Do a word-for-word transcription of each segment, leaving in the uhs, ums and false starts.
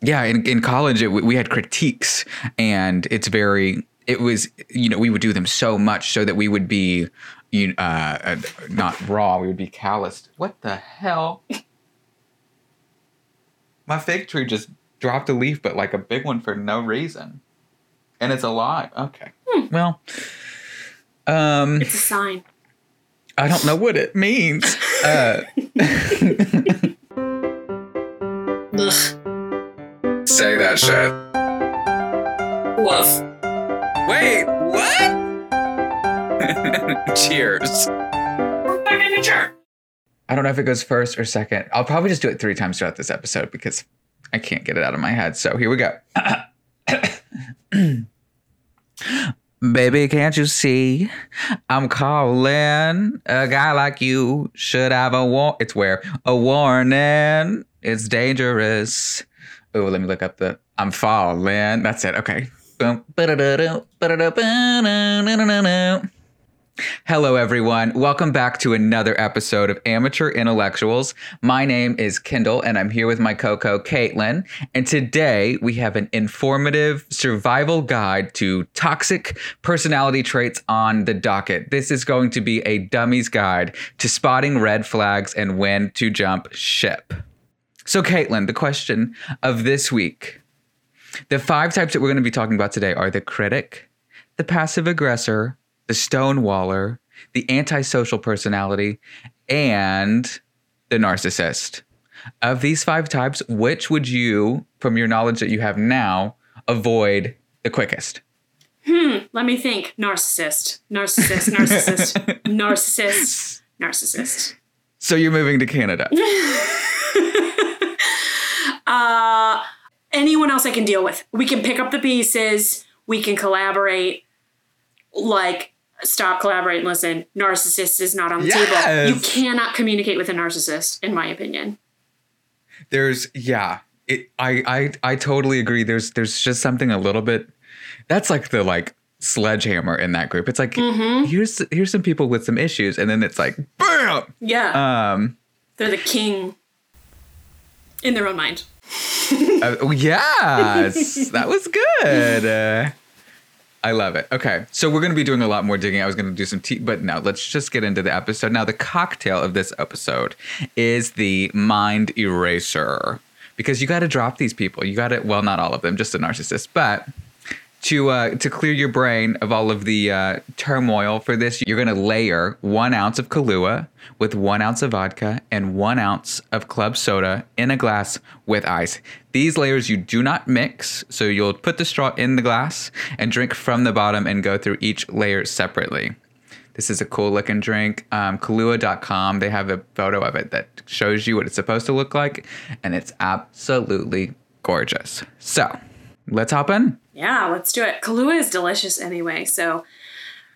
yeah, in, in college, it, we had critiques, and it's very, it was, you know, we would do them so much so that we would be, you uh, not raw, we would be calloused. What the hell? My fig tree just dropped a leaf, but like a big one for no reason. And it's alive. Okay. Hmm. Well, um, it's a sign. I don't know what it means. uh, Say that shit. Love. Wait, what? Cheers. We're back in a chair. I don't know if it goes first or second. I'll probably just do it three times throughout this episode because I can't get it out of my head. So here we go. Baby, can't you see? I'm calling. A guy like you should have a war. It's where a warning. It's dangerous. Oh, let me look up the. I'm falling. That's it. Okay. Boom. Hello, everyone. Welcome back to another episode of Amateur Intellectuals. My name is Kendall, and I'm here with my co-co, Caitlin. And today we have an informative survival guide to toxic personality traits on the docket. This is going to be a dummy's guide to spotting red flags and when to jump ship. So, Caitlin, the question of this week, the five types that we're going to be talking about today are the critic, the passive aggressor, the stonewaller, the antisocial personality, and the narcissist. Of these five types, which would you, from your knowledge that you have now, avoid the quickest? Hmm, let me think. Narcissist, narcissist, narcissist, narcissist, narcissist. So you're moving to Canada. uh, anyone else I can deal with. We can pick up the pieces. We can collaborate. Like, stop, collaborate, and listen. Narcissist is not on the yes. table. You cannot communicate with a narcissist, in my opinion. There's, yeah. It, I, I I totally agree. There's there's just something a little bit, that's like the, like, sledgehammer in that group. It's like, mm-hmm. here's here's some people with some issues, and then it's like, bam! Yeah. Um, They're the king in their own mind. uh, yes! That was good. Uh, I love it. Okay. So we're going to be doing a lot more digging. I was going to do some tea, but no, let's just get into the episode. Now, the cocktail of this episode is the mind eraser, because you got to drop these people. You got to, well, not all of them, just a narcissist, but to uh, to clear your brain of all of the uh, turmoil for this, you're going to layer one ounce of Kahlua with one ounce of vodka and one ounce of club soda in a glass with ice. These layers you do not mix, so you'll put the straw in the glass and drink from the bottom and go through each layer separately. This is a cool looking drink. Um, Kahlua dot com, they have a photo of it that shows you what it's supposed to look like, and it's absolutely gorgeous. So let's hop in. Yeah, let's do it. Kahlua is delicious anyway, so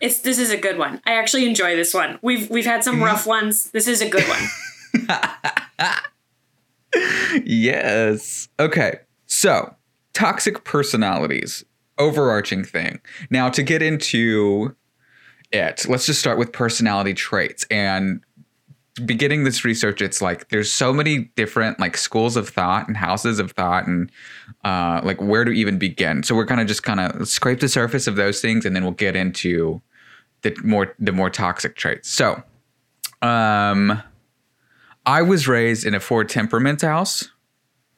it's this is a good one. I actually enjoy this one. We've we've had some rough ones. This is a good one. Yes. Okay. So, toxic personalities, overarching thing. Now, to get into it, let's just start with personality traits. And beginning this research, it's like there's so many different like schools of thought and houses of thought and uh, like where to even begin. So we're kind of just kind of scrape the surface of those things, and then we'll get into the more the more toxic traits. So um, I was raised in a four temperaments house,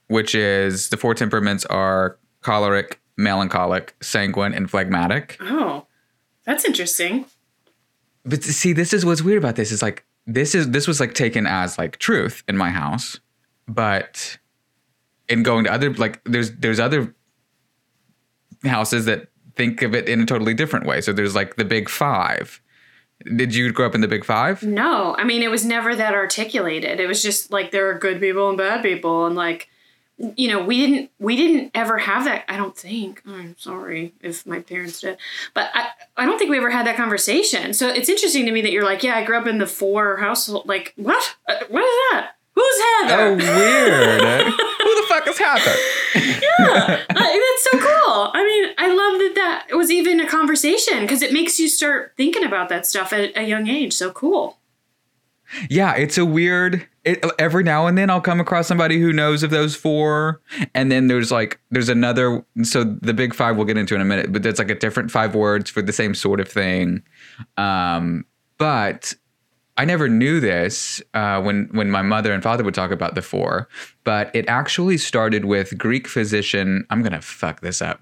which is the four temperaments are choleric, melancholic, sanguine, and phlegmatic. Oh, that's interesting. But see, this is what's weird about this is like. This is this was like taken as like truth in my house, but in going to other like there's there's other houses that think of it in a totally different way. So there's like the Big Five. Did you grow up in the Big Five? No, I mean it was never that articulated. It was just like there are good people and bad people, and like you know we didn't we didn't ever have that. I don't think. I'm sorry if my parents did, but I I don't think we ever had that conversation. So it's interesting to me that you're like, yeah, I grew up in the four household. Like, what? Uh, what is that? Who's Heather? Oh, weird. Who the fuck is Heather? Yeah, uh, that's so cool. I mean, I love that that was even a conversation because it makes you start thinking about that stuff at a young age. So cool. Yeah, it's a weird. it, every now and then I'll come across somebody who knows of those four. And then there's like, there's another. So the big five we'll get into in a minute, but there's like a different five words for the same sort of thing. Um, but I never knew this uh, when, when my mother and father would talk about the four, but it actually started with Greek physician. I'm going to fuck this up.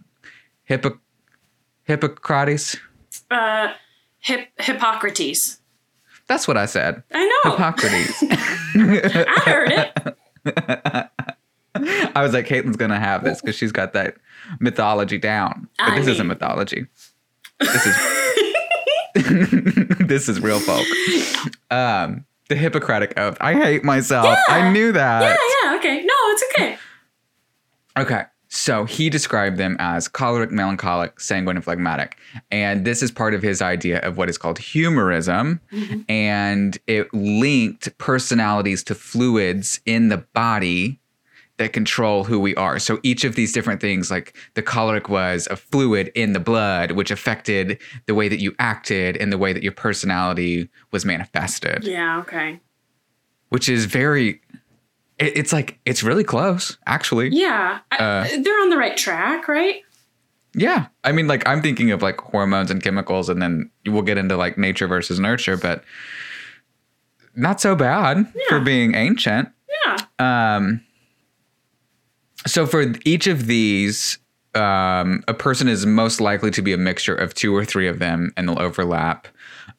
Hippo- Hippocrates. Uh, hip- Hippocrates. That's what I said. I know. Hippocrates. I heard it. I was like, Caitlin's going to have this because she's got that mythology down. But I this mean. isn't mythology. This is... this is real folk. Um, the Hippocratic Oath. I hate myself. Yeah. I knew that. Yeah, yeah, okay. No, it's okay. Okay. So he described them as choleric, melancholic, sanguine, and phlegmatic. And this is part of his idea of what is called humorism. Mm-hmm. And it linked personalities to fluids in the body that control who we are. So each of these different things, like the choleric was a fluid in the blood, which affected the way that you acted and the way that your personality was manifested. Yeah, okay. Which is very, it, it's like, it's really close, actually. Yeah, I, uh, they're on the right track, right? Yeah. I mean, like, I'm thinking of like hormones and chemicals, and then we'll get into like nature versus nurture, but not so bad yeah. for being ancient. Yeah. Um. So for each of these, um, a person is most likely to be a mixture of two or three of them, and they'll overlap.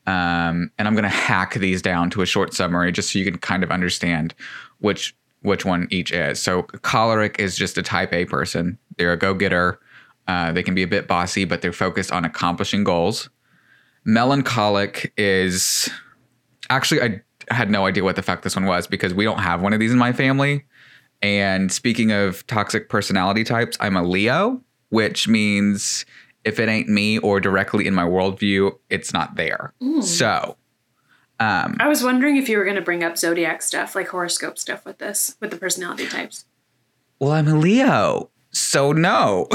Um, and I'm going to hack these down to a short summary just so you can kind of understand which which one each is. So choleric is just a type A person. They're a go-getter. Uh, they can be a bit bossy, but they're focused on accomplishing goals. Melancholic is actually, I had no idea what the fuck this one was because we don't have one of these in my family. And speaking of toxic personality types, I'm a Leo, which means if it ain't me or directly in my worldview, it's not there. Ooh. So um, I was wondering if you were going to bring up zodiac stuff, like horoscope stuff with this, with the personality types. Well, I'm a Leo, so no.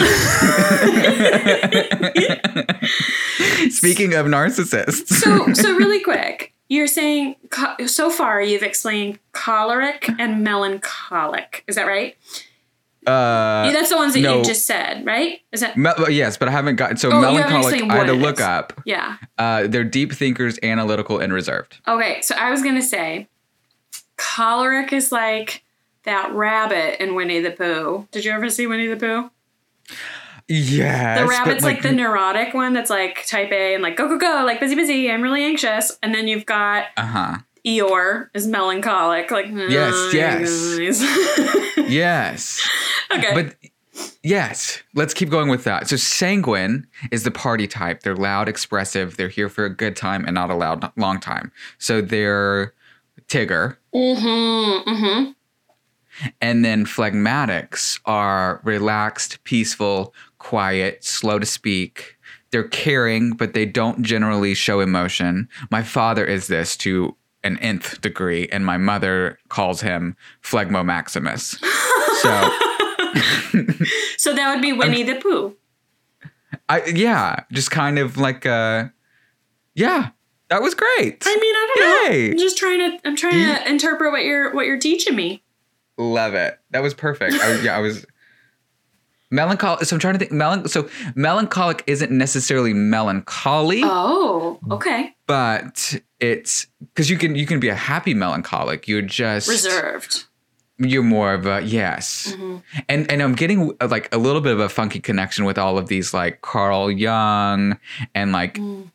Speaking of narcissists. So, so really quick. You're saying, so far you've explained choleric and melancholic. Is that right? Uh, yeah, that's the ones that no. you just said, right? Is that Me- Yes, but I haven't gotten... So oh, melancholic, I had to look is. up. Yeah. Uh, they're deep thinkers, analytical, and reserved. Okay, so I was going to say, choleric is like that rabbit in Winnie the Pooh. Did you ever see Winnie the Pooh? Yeah, the rabbit's like, like the neurotic one that's like type A and like go, go, go, like busy, busy. I'm really anxious. And then you've got uh-huh. Eeyore is melancholic. Like, yes, oh, yes, yes. Okay. But yes, let's keep going with that. So sanguine is the party type. They're loud, expressive. They're here for a good time and not a loud, long time. So they're Tigger. Mm-hmm, mm-hmm. And then phlegmatics are relaxed, peaceful, quiet, slow to speak. They're caring, but they don't generally show emotion. My father is this to an nth degree, and my mother calls him Phlegmo Maximus. So, so that would be Winnie I'm, the Pooh. I, yeah, just kind of like a, yeah, that was great. I mean, I don't Yay. know. I'm just trying to. I'm trying to interpret what you're what you're teaching me. Love it. That was perfect. I, yeah, I was melancholic. So I'm trying to think. Melan- so melancholic isn't necessarily melancholy. Oh, okay. But it's because you can you can be a happy melancholic. You're just reserved. You're more of a yes. Mm-hmm. And and I'm getting like a little bit of a funky connection with all of these like Carl Jung and like mm.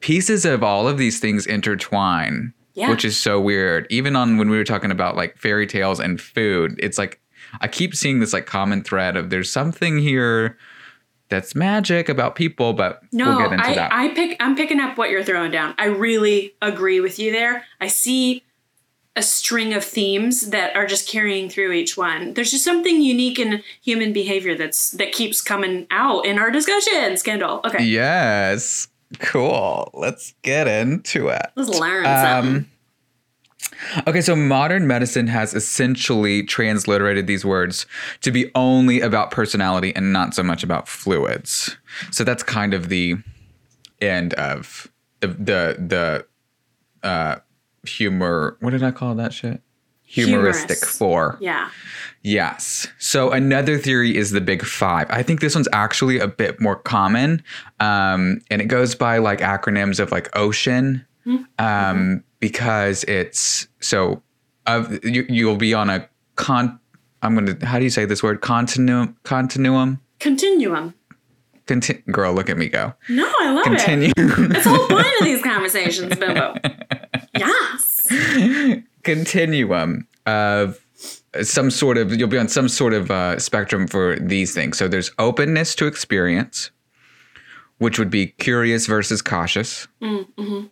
pieces of all of these things intertwine. Yeah. Which is so weird. Even on when we were talking about like fairy tales and food, it's like I keep seeing this like common thread of there's something here that's magic about people, but no, we'll get into I, that. I pick, I'm picking up what you're throwing down. I really agree with you there. I see a string of themes that are just carrying through each one. There's just something unique in human behavior that's that keeps coming out in our discussions, Kendall. Okay. Yes. Cool. Let's get into it. Let's learn something. Um, okay, so modern medicine has essentially transliterated these words to be only about personality and not so much about fluids. So that's kind of the end of the the, the uh, humor. What did I call that shit? humoristic Humorous. Four. Yeah. Yes. So another theory is the big five. I think this one's actually a bit more common. Um, and it goes by like acronyms of like OCEAN, mm-hmm. um, because it's so of you, you'll be on a con. I'm going to how do you say this word? Continuum. Continuum. Continuum. Contin- Girl, look at me go. No, I love Continue. it. Continue. It's the whole point of these conversations, Bimbo. Yes. Continuum of some sort of, you'll be on some sort of uh, spectrum for these things. So there's openness to experience, which would be curious versus cautious. Mm-hmm.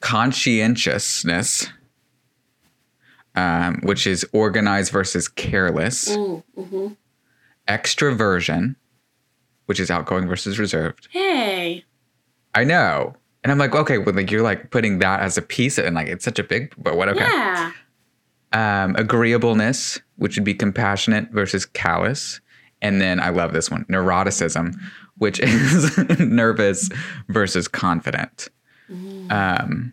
Conscientiousness, um, which is organized versus careless. Mm-hmm. Extroversion, which is outgoing versus reserved. Hey. I know. And I'm like, okay, well, like you're like putting that as a piece and like it's such a big, but what, okay. Yeah. Um, agreeableness, which would be compassionate versus callous. And then I love this one, neuroticism, which is nervous versus confident. Mm. Um,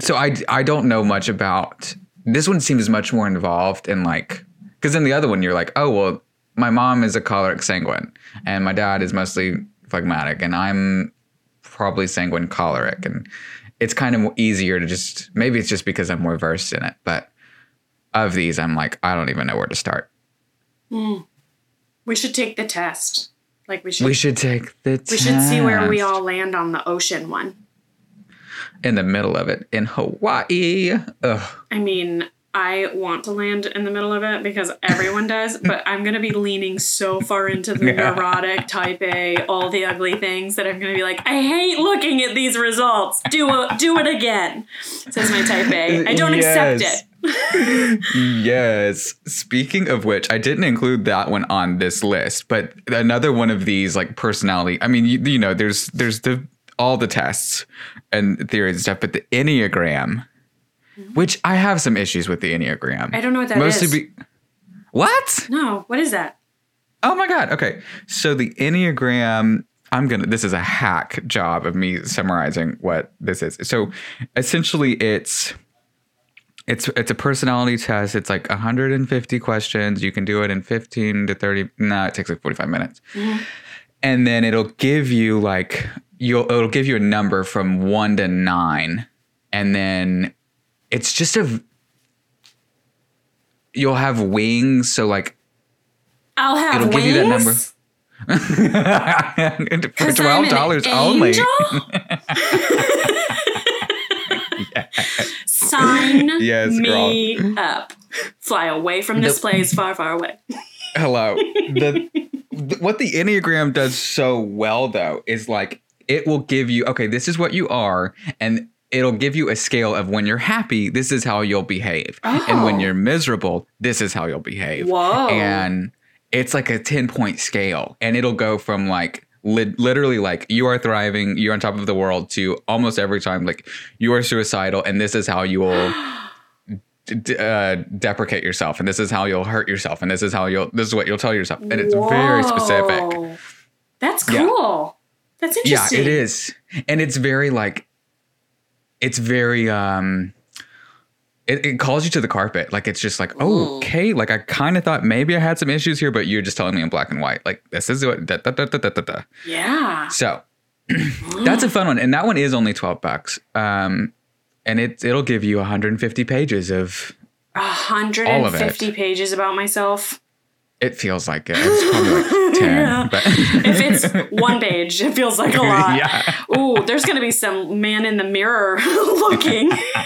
so I, I don't know much about, this one seems much more involved in like, because then the other one you're like, oh, well, my mom is a choleric sanguine and my dad is mostly phlegmatic and I'm probably sanguine choleric. And it's kind of easier to just, maybe it's just because I'm more versed in it, but of these, I'm like, I don't even know where to start. Mm. We should take the test. Like we should, we should take the we test. We should see where we all land on the OCEAN one. In the middle of it in Hawaii. Ugh. I mean, I want to land in the middle of it because everyone does, but I'm going to be leaning so far into the neurotic, type A, all the ugly things that I'm going to be like, I hate looking at these results. Do a, do it again, says my type A. I don't yes. accept it. Yes. Speaking of which, I didn't include that one on this list, but another one of these like personality. I mean, you, you know, there's there's the all the tests and theories and stuff, but the Enneagram. Which I have some issues with the Enneagram. I don't know what that Mostly is. Be- what? No. What is that? Oh, my God. Okay. So the Enneagram, I'm going to, this is a hack job of me summarizing what this is. So essentially it's, it's, it's a personality test. It's like one hundred fifty questions. You can do it in fifteen to thirty. No, it takes like forty-five minutes. Mm-hmm. And then it'll give you like, you'll, it'll give you a number from one to nine. And then it's just a, you'll have wings. So like, I'll have it'll wings? Give you that number. For twelve dollars only. Yes. Sign yes, me girl. Up. Fly away from this the, place, far, far away. Hello. The, the, what the Enneagram does so well though, is like, it will give you, okay, this is what you are. And it'll give you a scale of when you're happy, this is how you'll behave. Oh. And when you're miserable, this is how you'll behave. Whoa. And it's like a ten point scale. And it'll go from like li- literally like you are thriving, you're on top of the world to almost every time like you are suicidal and this is how you will d- uh, deprecate yourself. And this is how you'll hurt yourself. And this is how you'll, this is what you'll tell yourself. And it's Whoa. Very specific. That's cool. Yeah. That's interesting. Yeah, it is. And it's very like, It's very, um, it, it calls you to the carpet. Like, it's just like, oh, okay. Like, I kind of thought maybe I had some issues here, but you're just telling me in black and white. Like, this is what, da, da, da, da, da, da. Yeah. So that's a fun one. And that one is only twelve bucks. Um, and it, it'll give you one hundred fifty pages of one hundred fifty all of it. Pages about myself. It feels like it. It's probably like ten. Yeah. But if it's one page, it feels like a lot. Yeah. Ooh, there's going to be some man in the mirror looking. Yeah.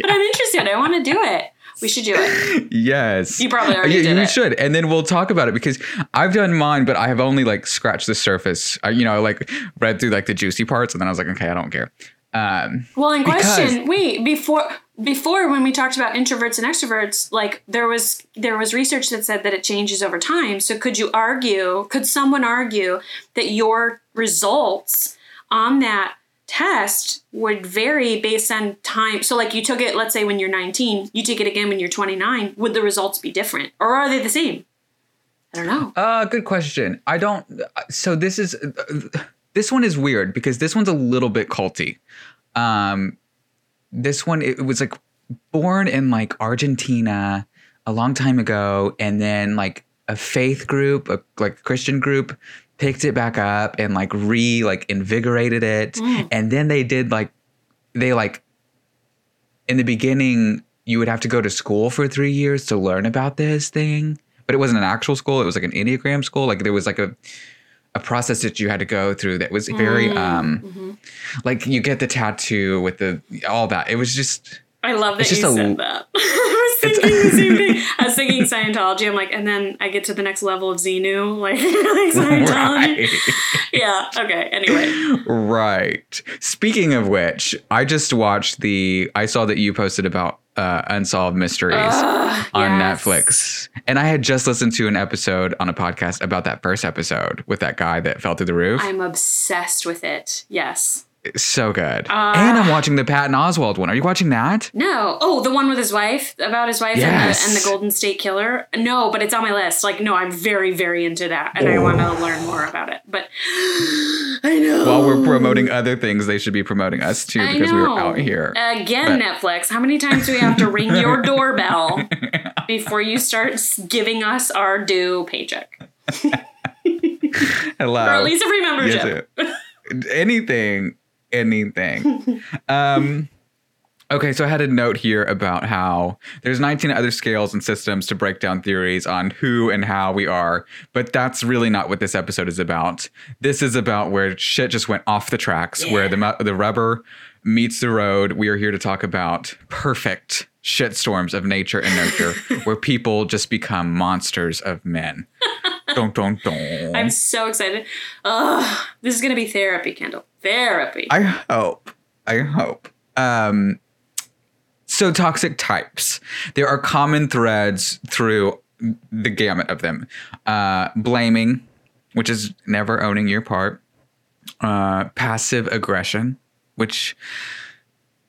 But I'm interested. I want to do it. We should do it. Yes. You probably already yeah, did you it. You should. And then we'll talk about it because I've done mine, but I have only like scratched the surface. I, you know, I like read through like the juicy parts and then I was like, okay, I don't care. Um, well, in question, wait, before... Before, when we talked about introverts and extroverts, like there was there was research that said that it changes over time. So could you argue, could someone argue that your results on that test would vary based on time? So like you took it, let's say when you're nineteen, you take it again when you're twenty-nine. Would the results be different or are they the same? I don't know. Uh, good question. I don't. So this is this one is weird because this one's a little bit culty. Um This one, it was like born in like Argentina a long time ago, and then like a faith group, a like Christian group, picked it back up and like re like invigorated it. Mm. And then they did like, they like, in the beginning, you would have to go to school for three years to learn about this thing. But it wasn't an actual school. It was like an Enneagram school. Like there was like a, a process that you had to go through that was very, mm. um, mm-hmm. like you get the tattoo with the, all that. It was just. I love that you just said a, that. I was thinking the same thing. I was thinking Scientology. I'm like, and then I get to the next level of Xenu, like, like Scientology. Right. Yeah. Okay. Anyway. Right. Speaking of which, I just watched the, I saw that you posted about uh, Unsolved Mysteries uh, on yes. Netflix. And I had just listened to an episode on a podcast about that first episode with that guy that fell through the roof. I'm obsessed with it. Yes. So good. Uh, and I'm watching the Patton Oswalt one. Are you watching that? No. Oh, the one with his wife, about his wife yes. and, the, and the Golden State Killer? No, but it's on my list. Like, no, I'm very, very into that. And oh. I want to learn more about it. But I know. While we're promoting other things, they should be promoting us, too, because we were out here. Again, but. Netflix, how many times do we have to ring your doorbell before you start giving us our due paycheck? Hello. Or at least a free membership. Yes, anything. Anything. Um, okay, so I had a note here about how there's nineteen other scales and systems to break down theories on who and how we are, but that's really not what this episode is about. This is about where shit just went off the tracks, yeah. where the the rubber meets the road. We are here to talk about perfect shitstorms of nature and nurture, where people just become monsters of men. Dun, dun, dun. I'm so excited. Ugh, this is going to be therapy, Kendall. Therapy. I hope. I hope. Um, so toxic types. There are common threads through the gamut of them. Uh, blaming, which is never owning your part. Uh, passive aggression, which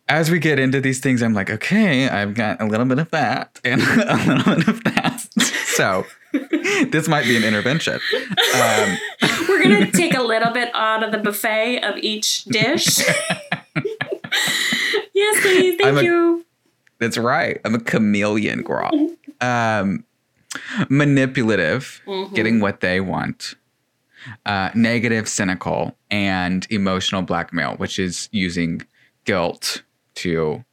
as we get into these things, I'm like, okay, I've got a little bit of that and a little bit of that. So this might be an intervention. Um, We're going to take a little bit out of the buffet of each dish. Yes, please. Thank a, you. That's right. I'm a chameleon girl. Um, manipulative, mm-hmm. getting what they want. Uh, negative, cynical, and emotional blackmail, which is using guilt to...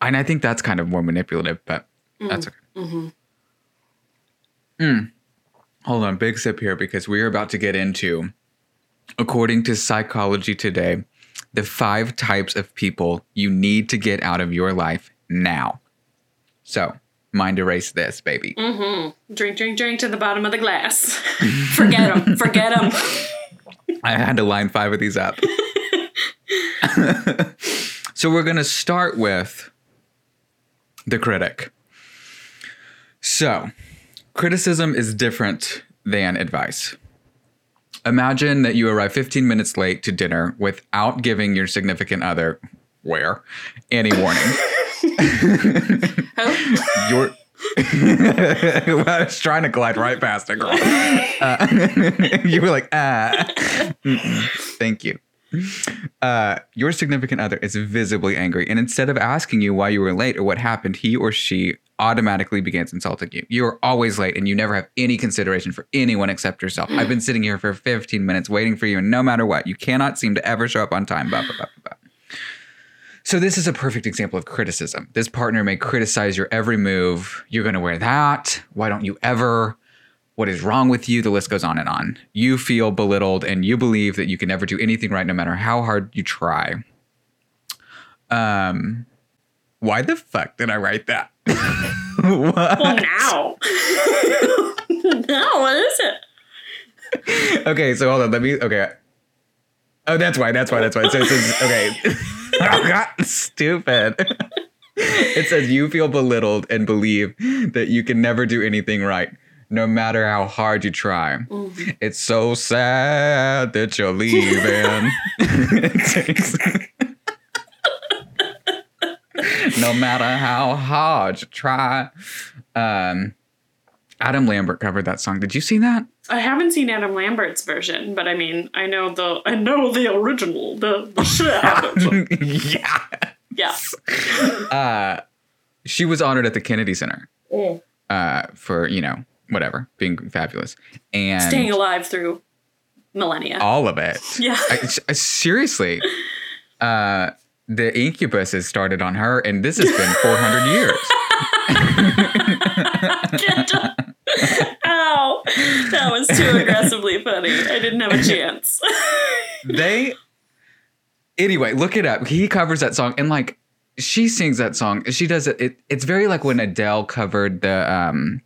And I think that's kind of more manipulative, but mm-hmm. that's okay. Mm-hmm. Mm. Hold on, big sip here, because we are about to get into, according to Psychology Today, the five types of people you need to get out of your life now. So, mind erase this, baby. Mm-hmm. Drink, drink, drink to the bottom of the glass. Forget them. Forget them. I had to line five of these up. So we're going to start with the critic. So... criticism is different than advice. Imagine that you arrive fifteen minutes late to dinner without giving your significant other, where, any warning. Oh. Your, well, I was trying to glide right past it, girl. Uh, you were like, ah, thank you. Uh, your significant other is visibly angry, and instead of asking you why you were late or what happened, he or she automatically begins insulting you. You are always late and you never have any consideration for anyone except yourself. I've been sitting here for fifteen minutes waiting for you, and no matter what, you cannot seem to ever show up on time. Blah, blah, blah, blah. So this is a perfect example of criticism. This partner may criticize your every move. You're going to wear that. Why don't you ever? What is wrong with you? The list goes on and on. You feel belittled and you believe that you can never do anything right no matter how hard you try. Um, why the fuck did I write that? What? Well, now. Now, what is it? Okay, so hold on. Let me, okay. Oh, that's why. That's why. That's why. It says, okay. I got stupid. It says you feel belittled and believe that you can never do anything right, no matter how hard you try. Mm. It's so sad that you're leaving. No matter how hard you try. Um, Adam Lambert covered that song. Did you see that? I haven't seen Adam Lambert's version, but I mean, I know the I know the original. The, the shit. Yeah. Yeah. Uh, she was honored at the Kennedy Center mm. uh, for, you know, whatever, being fabulous. And staying alive through millennia. All of it. Yeah. I, I, seriously. Uh, the incubus has started on her, and this has been four hundred years. Ow. That was too aggressively funny. I didn't have a chance. They... Anyway, look it up. He covers that song, and like she sings that song. She does it. it it's very like when Adele covered the um,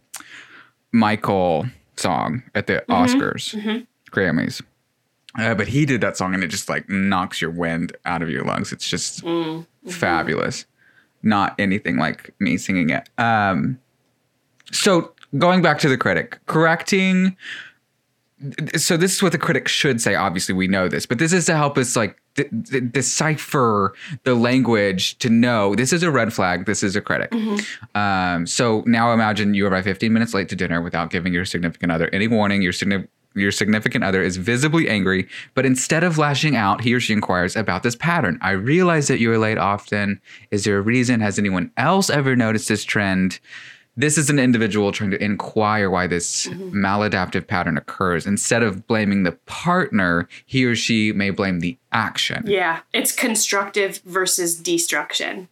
Michael song at the mm-hmm. Oscars, mm-hmm. Grammys. Uh, but he did that song, and it just like knocks your wind out of your lungs. It's just mm-hmm. fabulous. Not anything like me singing it. Um, so going back to the critic, correcting. So this is what the critic should say. Obviously, we know this, but this is to help us like d- d- decipher the language to know this is a red flag. This is a critic. Mm-hmm. Um, so now imagine you arrive fifteen minutes late to dinner without giving your significant other any warning. Your, signif- your significant other is visibly angry, but instead of lashing out, he or she inquires about this pattern. I realize that you are late often. Is there a reason? Has anyone else ever noticed this trend? This is an individual trying to inquire why this mm-hmm. maladaptive pattern occurs. Instead of blaming the partner, he or she may blame the action. Yeah, it's constructive versus destruction.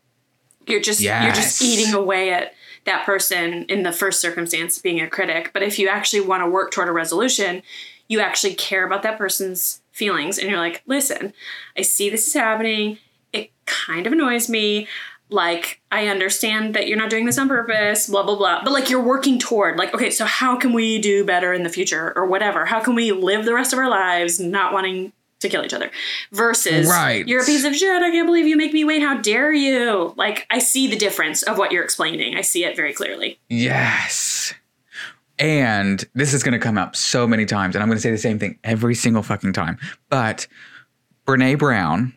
You're just yes. you're just eating away at that person in the first circumstance, being a critic. But if you actually want to work toward a resolution, you actually care about that person's feelings. And you're like, listen, I see this is happening. It kind of annoys me. Like, I understand that you're not doing this on purpose, blah, blah, blah. But, like, you're working toward, like, okay, so how can we do better in the future or whatever? How can we live the rest of our lives not wanting to kill each other? Versus, right. You're a piece of shit. I can't believe you make me wait. How dare you? Like, I see the difference of what you're explaining. I see it very clearly. Yes. And this is going to come up so many times. And I'm going to say the same thing every single fucking time. But Brené Brown,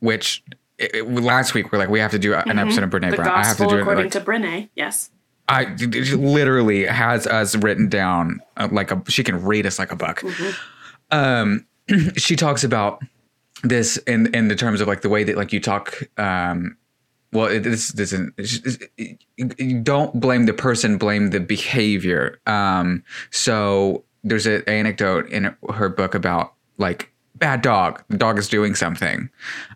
which... It, it, last week, we're like, we have to do an mm-hmm. episode of Brené Brown. I have to do it according like, to Brené. Yes, I d- d- literally has us written down uh, like a. She can read us like a book. Mm-hmm. Um, she talks about this in in the terms of like the way that like you talk. Um, well, it, this doesn't. You don't blame the person, blame the behavior. Um, so there's an anecdote in her book about like. Bad dog. The dog is doing something.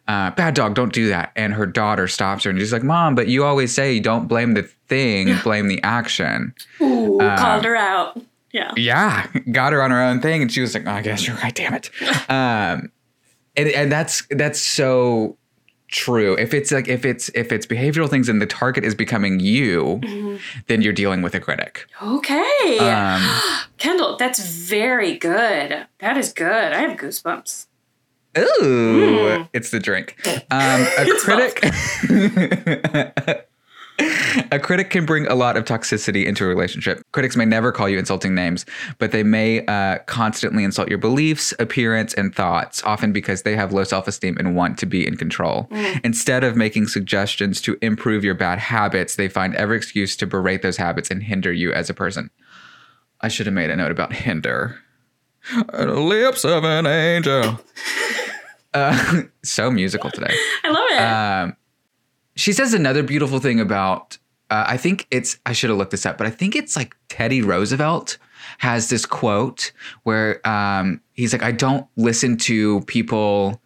Uh, bad dog, don't do that. And her daughter stops her and she's like, Mom, but you always say don't blame the thing, blame the action. Ooh, um, called her out. Yeah. Yeah. Got her on her own thing. And she was like, oh, I guess you're right. Damn it. um, and, and that's that's so true. If it's like if it's if it's behavioral things and the target is becoming you, mm-hmm. then you're dealing with a critic. Okay. Um, Kendall, that's very good. That is good. I have goosebumps. Ooh, mm. It's the drink. Um, a critic A critic can bring a lot of toxicity into a relationship. Critics may never call you insulting names, but they may uh, constantly insult your beliefs, appearance, and thoughts, often because they have low self-esteem and want to be in control. Mm. Instead of making suggestions to improve your bad habits, they find every excuse to berate those habits and hinder you as a person. I should have made a note about hinder. The lips of an angel. uh, so musical today. I love it. Um, She says another beautiful thing about, uh, I think it's, I should have looked this up, but I think it's like Teddy Roosevelt has this quote where um, he's like, I don't listen to people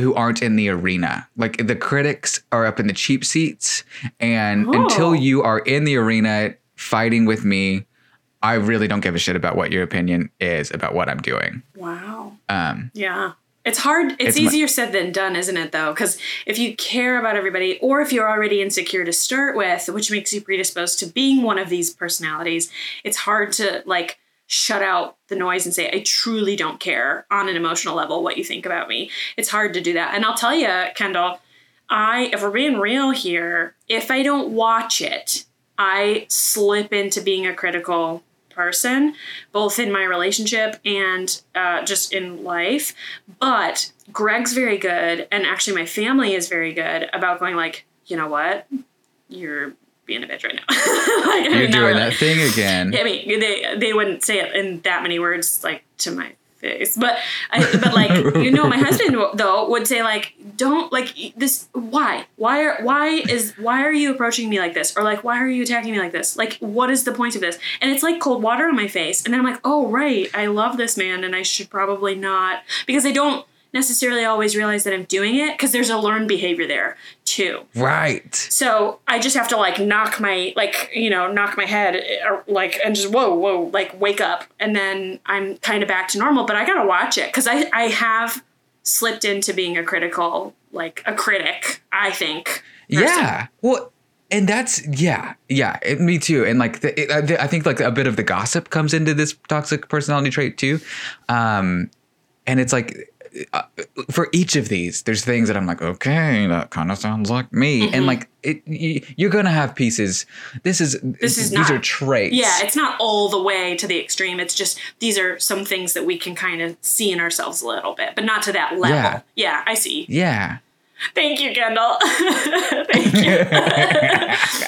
who aren't in the arena. Like the critics are up in the cheap seats. And oh. until you are in the arena fighting with me, I really don't give a shit about what your opinion is about what I'm doing. Wow. Um, yeah. It's hard. It's, it's easier my- said than done, isn't it, though? Because if you care about everybody or if you're already insecure to start with, which makes you predisposed to being one of these personalities, it's hard to, like, shut out the noise and say, I truly don't care on an emotional level what you think about me. It's hard to do that. And I'll tell you, Kendall, I, if we're being real here, if I don't watch it, I slip into being a critical person, both in my relationship and uh, just in life. But Greg's very good, and actually my family is very good about going like, you know what, you're being a bitch right now. Like, you're I mean, doing really. That thing again. I mean, they they wouldn't say it in that many words, like to my face. But, I, but like, you know, my husband though would say like, don't like this. Why? Why are, why is, why are you approaching me like this? Or like, why are you attacking me like this? Like, what is the point of this? And it's like cold water on my face. And then I'm like, oh, right. I love this man. And I should probably not, because I don't necessarily always realize that I'm doing it, because there's a learned behavior there too. Right. So I just have to like knock my, like, you know, knock my head or like, and just, whoa, whoa, like wake up. And then I'm kind of back to normal, but I got to watch it. Cause I, I have slipped into being a critical, like a critic, I think. Person. Yeah. Well, and that's, yeah, yeah, it, me too. And like, the, it, I, the, I think like a bit of the gossip comes into this toxic personality trait too. Um, and it's like, Uh, for each of these, there's things that I'm like, okay, that kind of sounds like me. Mm-hmm. And like, it, you, you're going to have pieces. This is, this is these not, are traits. Yeah. It's not all the way to the extreme. It's just, these are some things that we can kind of see in ourselves a little bit, but not to that level. Yeah. Yeah, I see. Yeah. Thank you, Kendall. Thank you.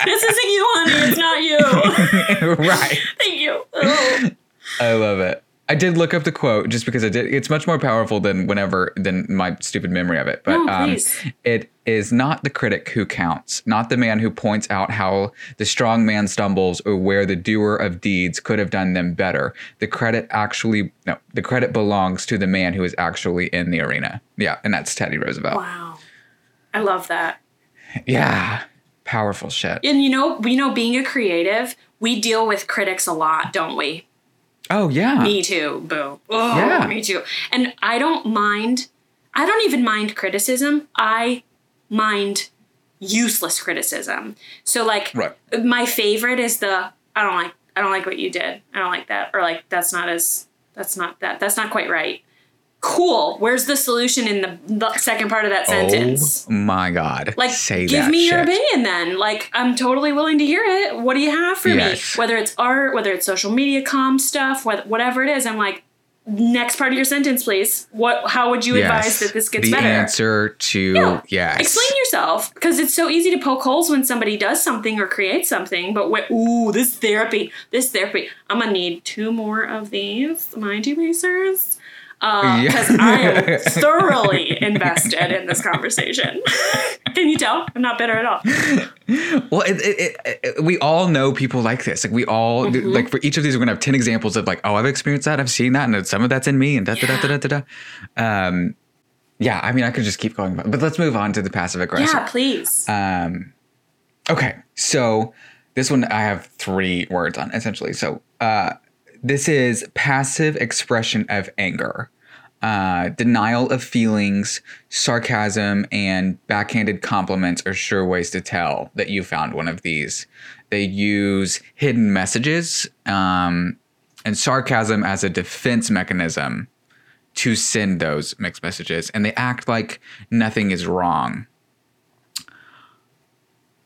This isn't you, honey. It's not you. Right. Thank you. Oh. I love it. I did look up the quote just because I did. It's much more powerful than whenever than my stupid memory of it. But no, um, it is not the critic who counts, not the man who points out how the strong man stumbles or where the doer of deeds could have done them better. The credit actually no, the credit belongs to the man who is actually in the arena. Yeah, and that's Teddy Roosevelt. Wow, I love that. Yeah, powerful shit. And you know, you know, being a creative, we deal with critics a lot, don't we? Oh, yeah. Me too. Boo. Oh, yeah. Me too. And I don't mind. I don't even mind criticism. I mind useless criticism. So like right. My favorite is the, I don't like, I don't like what you did. I don't like that. Or like, that's not as, that's not that. That's not quite right. Cool. Where's the solution in the, the second part of that sentence? Oh my God. Like, say give that me shit. Your opinion then. Like, I'm totally willing to hear it. What do you have for yes. me? Whether it's art, whether it's social media comm stuff, whether, whatever it is, I'm like, next part of your sentence, please. What? How would you yes. advise that this gets the better? The answer to, yeah. yes. Explain yourself, because it's so easy to poke holes when somebody does something or creates something. But, when, ooh, this therapy, this therapy. I'm going to need two more of these, mind erasers. Because uh, yeah. I am thoroughly invested in this conversation. Can you tell? I'm not bitter at all. Well, it, it, it, it, we all know people like this. Like we all, mm-hmm. like for each of these, we're going to have ten examples of like, oh, I've experienced that. I've seen that. And some of that's in me and da da da da da da da. Um, yeah, I mean, I could just keep going. But let's move on to the passive aggressive. Yeah, please. Um, okay, so this one I have three words on essentially. So, uh, this is passive expression of anger, uh, denial of feelings, sarcasm, and backhanded compliments are sure ways to tell that you found one of these. They use hidden messages um, and sarcasm as a defense mechanism to send those mixed messages, and they act like nothing is wrong.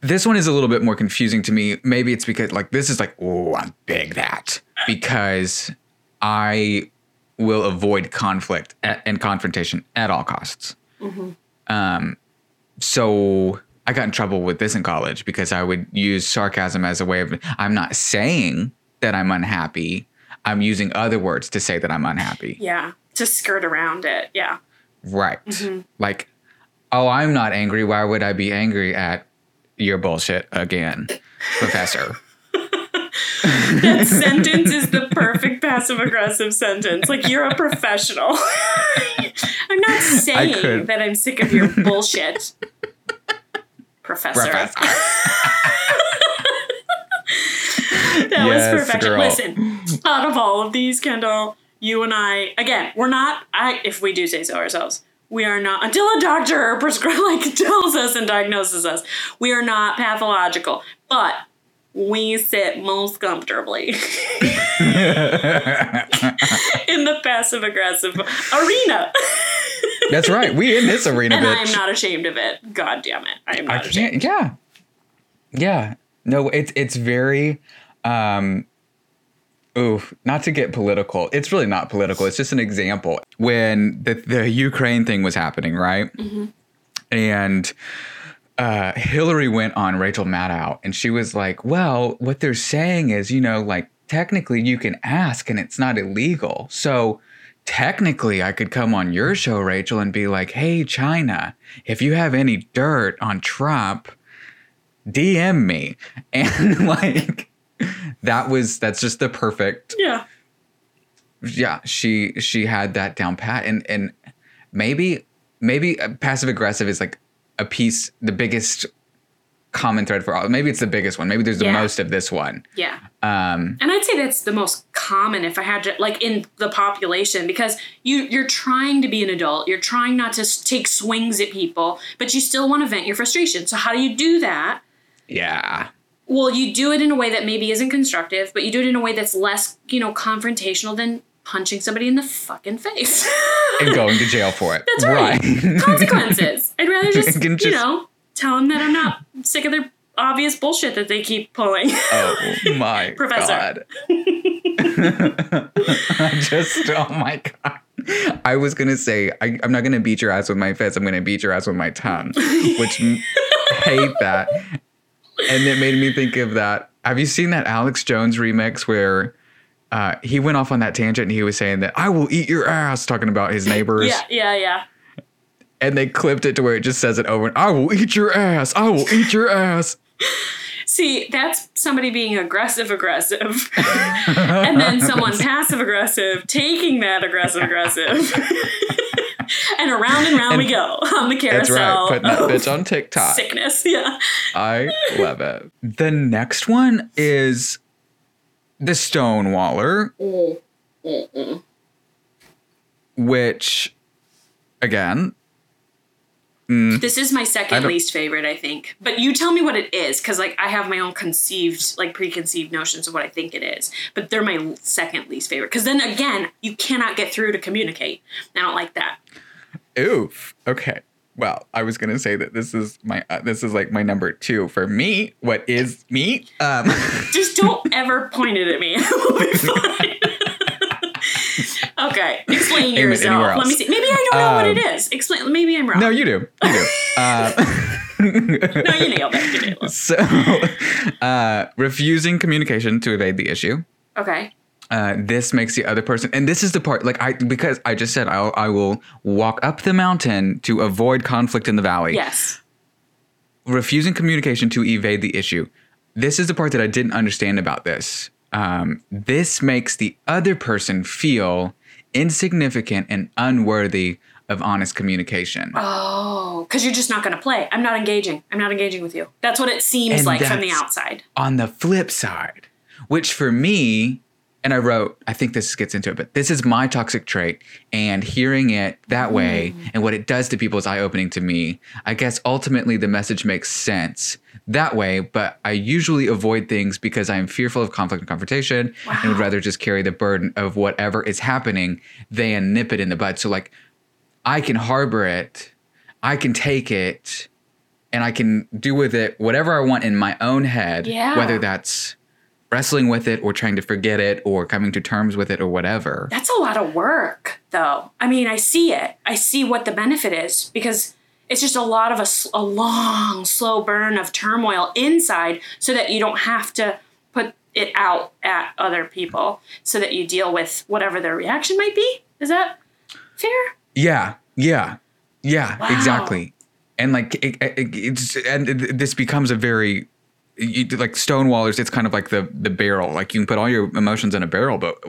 This one is a little bit more confusing to me. Maybe it's because like this is like, oh, I'm big that. Because I will avoid conflict and confrontation at all costs. Mm-hmm. Um, so I got in trouble with this in college because I would use sarcasm as a way of, I'm not saying that I'm unhappy. I'm using other words to say that I'm unhappy. Yeah. To skirt around it. Yeah. Right. Mm-hmm. Like, oh, I'm not angry. Why would I be angry at your bullshit again, professor? That sentence is the perfect passive-aggressive sentence. Like, you're a professional. I'm not saying that I'm sick of your bullshit, professor. professor. That yes, was perfection. Girl. Listen, out of all of these, Kendall, you and I, again, we're not, I, if we do say so ourselves, we are not, until a doctor prescribes, like, tells us and diagnoses us, we are not pathological. But we sit most comfortably in the passive-aggressive arena. That's right. We in this arena, and bitch. I'm not ashamed of it. God damn it. I am not I ashamed. Yeah. Yeah. No, it's it's very, um, ooh, not to get political. It's really not political. It's just an example. When the, the Ukraine thing was happening, right? Mm-hmm. And Uh, Hillary went on Rachel Maddow and she was like, well, what they're saying is, you know, like technically you can ask and it's not illegal. So technically I could come on your show, Rachel, and be like, hey, China, if you have any dirt on Trump, D M me. And like, that was, that's just the perfect. Yeah. Yeah. She, she had that down pat. And, and maybe, maybe passive aggressive is like a piece, the biggest common thread for all. Maybe it's the biggest one. Maybe there's the yeah. most of this one. Yeah. Um, and I'd say that's the most common if I had to, like, in the population, because you, you're trying to be an adult. You're trying not to take swings at people, but you still want to vent your frustration. So how do you do that? Yeah. Well, you do it in a way that maybe isn't constructive, but you do it in a way that's less, you know, confrontational than punching somebody in the fucking face. And going to jail for it. That's right. right. Consequences. I'd rather just, just, you know, tell them that I'm not sick of their obvious bullshit that they keep pulling. Oh, my Professor. God. I just, oh, my God. I was going to say, I, I'm not going to beat your ass with my fist. I'm going to beat your ass with my tongue, which hate that. And it made me think of that. Have you seen that Alex Jones remix where uh, he went off on that tangent and he was saying that I will eat your ass, talking about his neighbors? Yeah, yeah, yeah. And they clipped it to where it just says it over and I will eat your ass. I will eat your ass. See, that's somebody being aggressive, aggressive. And then someone passive aggressive, taking that aggressive, aggressive. And around and round and we go on the carousel. That's right. Putting that bitch on TikTok. Sickness. Yeah. I love it. The next one is the Stonewaller, mm, mm, mm. which, again, mm, this is my second least favorite, I think. But you tell me what it is, because like I have my own conceived, like preconceived notions of what I think it is. But they're my second least favorite, because then again, you cannot get through to communicate. I don't like that. Oof. Okay. Well, I was gonna say that this is my uh, this is like my number two for me. What is me? Um. Just don't ever point it at me. It'll be fine. Okay, explain yourself. Let me see. Maybe I don't know um, what it is. Explain. Maybe I'm wrong. No, you do. You do. Uh, no, you nailed it. You nailed it. So, uh, refusing communication to evade the issue. Okay. Uh, this makes the other person, and this is the part, like I, because I just said, I'll, I will walk up the mountain to avoid conflict in the valley. Yes. Refusing communication to evade the issue. This is the part that I didn't understand about this. Um, this makes the other person feel insignificant and unworthy of honest communication. Oh, because you're just not going to play. I'm not engaging. I'm not engaging with you. That's what it seems and like from the outside. On the flip side, which for me, and I wrote, I think this gets into it, but this is my toxic trait, and hearing it that way mm. and what it does to people is eye-opening to me. I guess ultimately the message makes sense that way, but I usually avoid things because I'm fearful of conflict and confrontation wow. and would rather just carry the burden of whatever is happening than nip it in the bud. So like I can harbor it, I can take it, and I can do with it whatever I want in my own head, yeah. whether that's wrestling with it or trying to forget it or coming to terms with it or whatever. That's a lot of work, though. I mean, I see it. I see what the benefit is, because it's just a lot of a, a long, slow burn of turmoil inside so that you don't have to put it out at other people, so that you deal with whatever their reaction might be. Is that fair? Yeah, yeah, yeah, wow. exactly. And like it, it, it's and it, this becomes a very... You, like stonewallers, it's kind of like the the barrel. Like you can put all your emotions in a barrel, but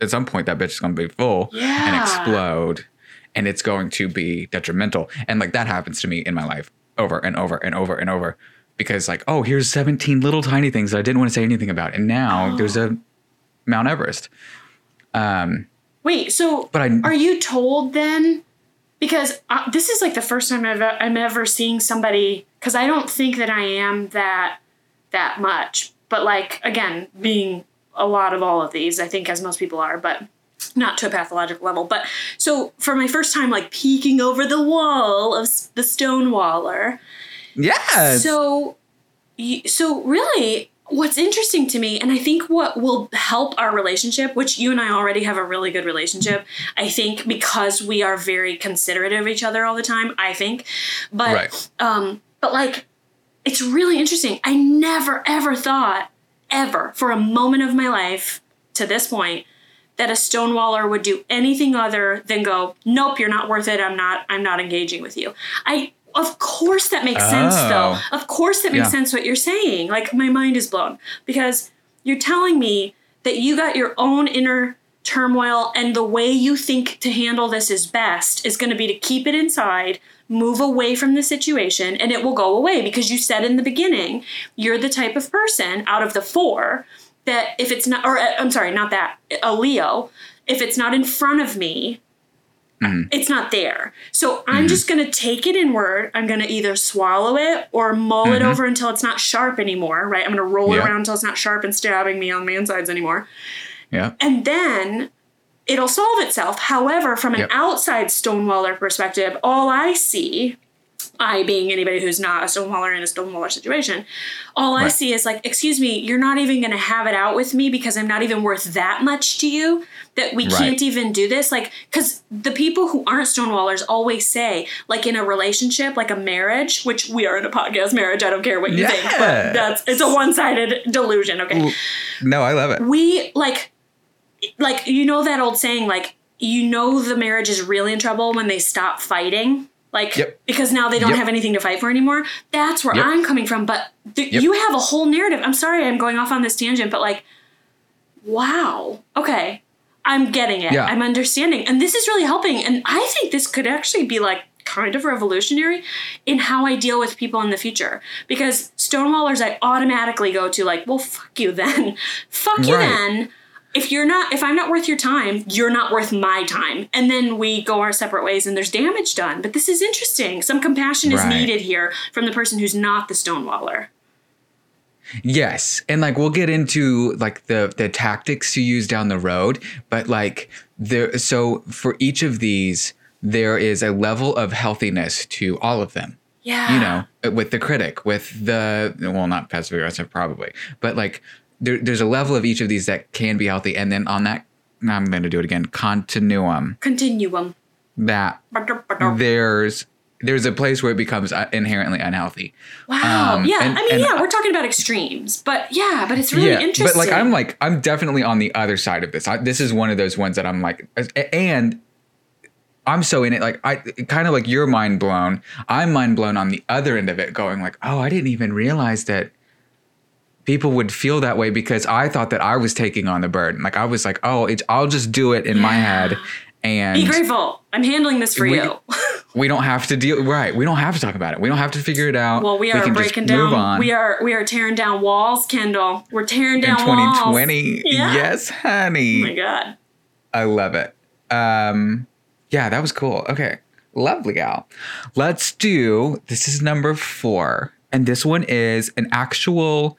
at some point that bitch is going to be full yeah. and explode, and it's going to be detrimental. And like that happens to me in my life over and over and over and over, because like, oh, here's seventeen little tiny things that I didn't want to say anything about, and now oh. there's a Mount Everest. Um, Wait, so but I, are you told then? Because uh, this is like the first time I've, I'm ever seeing somebody, because I don't think that I am that. that much, but like again, being a lot of all of these, I think, as most people are, but not to a pathological level. But so for my first time, like peeking over the wall of the Stonewaller. Yes. So, so really, what's interesting to me, and I think what will help our relationship, which you and I already have a really good relationship, I think, because we are very considerate of each other all the time. I think, but right. um, but like. It's really interesting. I never, ever thought, ever, for a moment of my life to this point, that a stonewaller would do anything other than go, nope, you're not worth it. I'm not, I'm not engaging with you. I, of course that makes oh. sense though. Of course that makes yeah. sense what you're saying. Like my mind is blown because you're telling me that you got your own inner turmoil and the way you think to handle this is best is going to be to keep it inside, move away from the situation, and it will go away because you said in the beginning, you're the type of person out of the four that if it's not, or I'm sorry, not that, a Leo, if it's not in front of me, mm-hmm. it's not there. So I'm mm-hmm. just going to take it inward. I'm going to either swallow it or mull mm-hmm. it over until it's not sharp anymore, right? I'm going to roll yeah. it around until it's not sharp and stabbing me on the insides anymore. Yeah. And then it'll solve itself. However, from an yep. outside stonewaller perspective, all I see, I being anybody who's not a stonewaller in a stonewaller situation, all right. I see is like, excuse me, you're not even going to have it out with me because I'm not even worth that much to you that we right. can't even do this. Like, because the people who aren't stonewallers always say, like in a relationship, like a marriage, which we are in a podcast marriage. I don't care what you yes. think. But that's it's a one-sided delusion. Okay. No, I love it. We like, like, you know, that old saying, like, you know, the marriage is really in trouble when they stop fighting. Like, yep. because now they don't yep. have anything to fight for anymore. That's where yep. I'm coming from. But th- yep. you have a whole narrative. I'm sorry I'm going off on this tangent, but like, wow. Okay. I'm getting it. Yeah. I'm understanding. And this is really helping. And I think this could actually be like kind of revolutionary in how I deal with people in the future. Because stonewallers, I automatically go to like, well, fuck you then. Fuck right. you then. If you're not, if I'm not worth your time, you're not worth my time. And then we go our separate ways and there's damage done. But this is interesting. Some compassion right. is needed here from the person who's not the stonewaller. Yes. And like, we'll get into like the, the tactics you use down the road, but like there, so for each of these, there is a level of healthiness to all of them. Yeah. You know, with the critic, with the, well, not passive aggressive probably, but like, There, there's a level of each of these that can be healthy. And then on that, I'm going to do it again. Continuum. Continuum. That there's there's a place where it becomes inherently unhealthy. Wow. Um, yeah. And, I mean, and, yeah, we're talking about extremes. But yeah, but it's really yeah, interesting. But like, I'm like, I'm definitely on the other side of this. I, this is one of those ones that I'm like, and I'm so in it. Like, I kind of like you're mind blown. I'm mind blown on the other end of it going like, oh, I didn't even realize that people would feel that way because I thought that I was taking on the burden. Like I was like, oh, it's, I'll just do it in yeah. my head and be grateful. I'm handling this for we, you. We don't have to deal. Right. We don't have to talk about it. We don't have to figure it out. Well, we are we breaking down. We are, we are tearing down walls, Kendall. We're tearing down in walls. twenty twenty Yeah. Yes, honey. Oh my God. I love it. Um, yeah, that was cool. Okay. Lovely gal. Let's do, this is number four. And this one is an actual,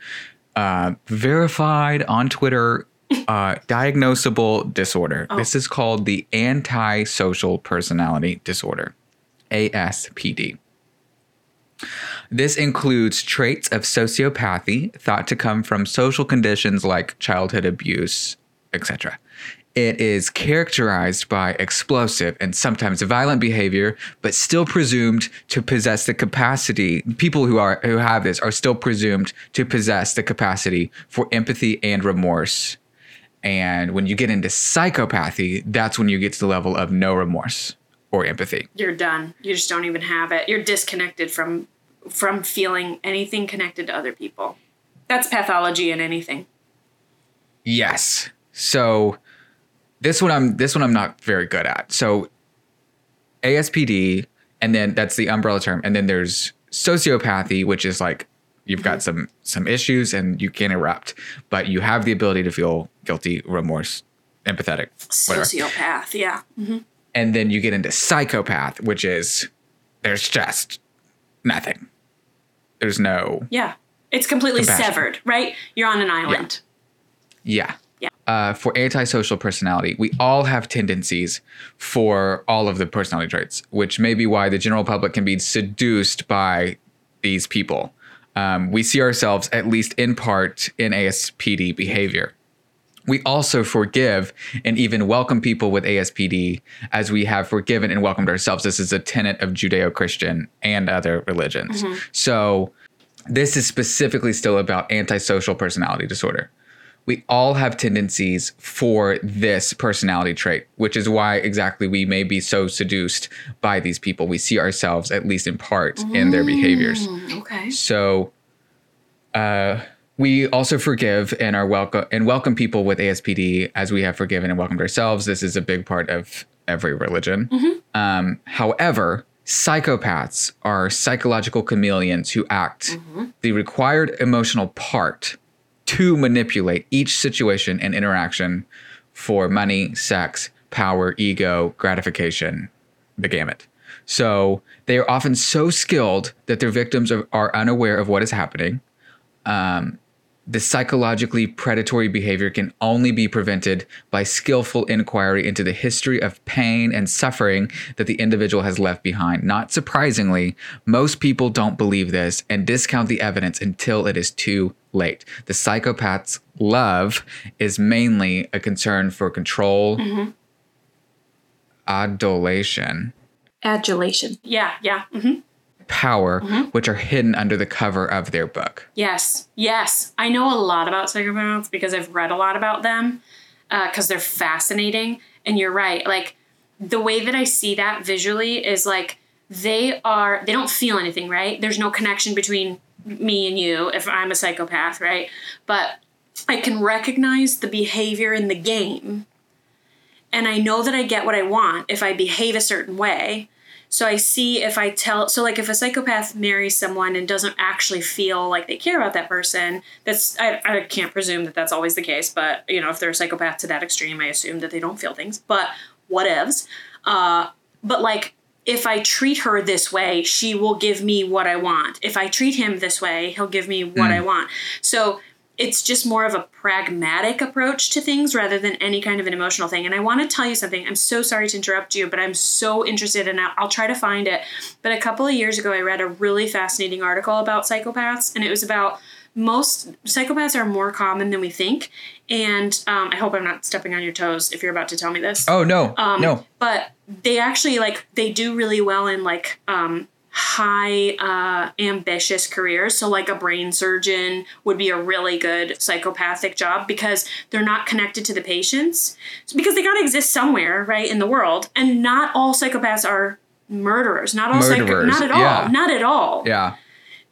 Uh, verified on Twitter, uh, diagnosable disorder. Oh. This is called the antisocial personality disorder, A S P D. This includes traits of sociopathy thought to come from social conditions like childhood abuse, et cetera. It is characterized by explosive and sometimes violent behavior, but still presumed to possess the capacity. People who are who have this are still presumed to possess the capacity for empathy and remorse. And when you get into psychopathy, that's when you get to the level of no remorse or empathy. You're done. You just don't even have it. You're disconnected from from feeling anything connected to other people. That's pathology in anything. Yes. So This one I'm this one I'm not very good at. So A S P D, and then that's the umbrella term. And then there's sociopathy, which is like you've got some some issues and you can't erupt, but you have the ability to feel guilty, remorse, empathetic, whatever. Sociopath, yeah. Mm-hmm. And then you get into psychopath, which is there's just nothing. There's no Yeah. It's completely compassion. Severed, right? You're on an island. Yeah. yeah. Uh, for antisocial personality, we all have tendencies for all of the personality traits, which may be why the general public can be seduced by these people. Um, we see ourselves, at least in part, in A S P D behavior. We also forgive and even welcome people with A S P D as we have forgiven and welcomed ourselves. This is a tenet of Judeo-Christian and other religions. Mm-hmm. So this is specifically still about antisocial personality disorder, we all have tendencies for this personality trait, which is why exactly we may be so seduced by these people. We see ourselves, at least in part, mm, in their behaviors. Okay. So uh, we also forgive and are welcome and welcome people with A S P D as we have forgiven and welcomed ourselves. This is a big part of every religion. Mm-hmm. Um, however, psychopaths are psychological chameleons who act mm-hmm. the required emotional part to manipulate each situation and interaction for money, sex, power, ego, gratification, the gamut. So they are often so skilled that their victims are, are unaware of what is happening. Um, the psychologically predatory behavior can only be prevented by skillful inquiry into the history of pain and suffering that the individual has left behind. Not surprisingly, most people don't believe this and discount the evidence until it is too late. The psychopath's love is mainly a concern for control, mm-hmm. adulation. Adulation. Yeah, yeah. Mm-hmm. Power, mm-hmm. which are hidden under the cover of their book. Yes, yes. I know a lot about psychopaths because I've read a lot about them because uh, they're fascinating. And you're right. Like, the way that I see that visually is like they are, they don't feel anything, right? There's no connection between me and you if I'm a psychopath, right? But I can recognize the behavior in the game. And I know that I get what I want if I behave a certain way. So I see if I tell, so like if a psychopath marries someone and doesn't actually feel like they care about that person, that's, I, I can't presume that that's always the case, but you know, if they're a psychopath to that extreme, I assume that they don't feel things, but whatevs. Uh, but like, if I treat her this way, she will give me what I want. If I treat him this way, he'll give me what mm. I want. So it's just more of a pragmatic approach to things rather than any kind of an emotional thing. And I want to tell you something. I'm so sorry to interrupt you, but I'm so interested and I'll try to find it. But a couple of years ago, I read a really fascinating article about psychopaths, and it was about most psychopaths are more common than we think. And um, I hope I'm not stepping on your toes if you're about to tell me this. Oh, no, um, no. But they actually like they do really well in like um, high uh, ambitious careers. So like a brain surgeon would be a really good psychopathic job because they're not connected to the patients, so because they got to exist somewhere, right, in the world. And not all psychopaths are murderers. Not all murderers. Psych- not at all. Yeah. Not at all. Yeah.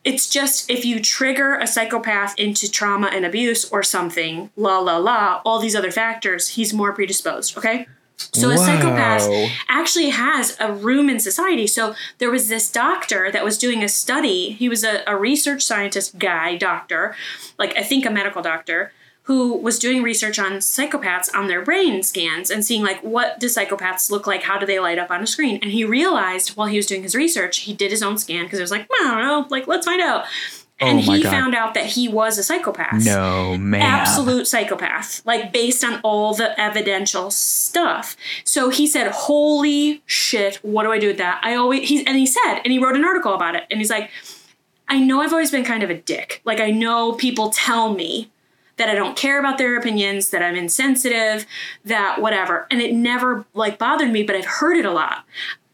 It's just if you trigger a psychopath into trauma and abuse or something, la, la, la, all these other factors, he's more predisposed. Okay. So Whoa. A psychopath actually has a room in society. So there was this doctor that was doing a study. He was a, a research scientist guy, doctor, like I think a medical doctor, who was doing research on psychopaths on their brain scans and seeing like, what do psychopaths look like? How do they light up on a screen? And he realized while he was doing his research, he did his own scan because it was like, I don't know, like, let's find out. And oh my he God. Found out that he was a psychopath. No, man. Absolute psychopath, like based on all the evidential stuff. So he said, holy shit, what do I do with that? I always, he, and he said, and he wrote an article about it. And he's like, I know I've always been kind of a dick. Like, I know people tell me that I don't care about their opinions, that I'm insensitive, that whatever. And it never like bothered me, but I've heard it a lot.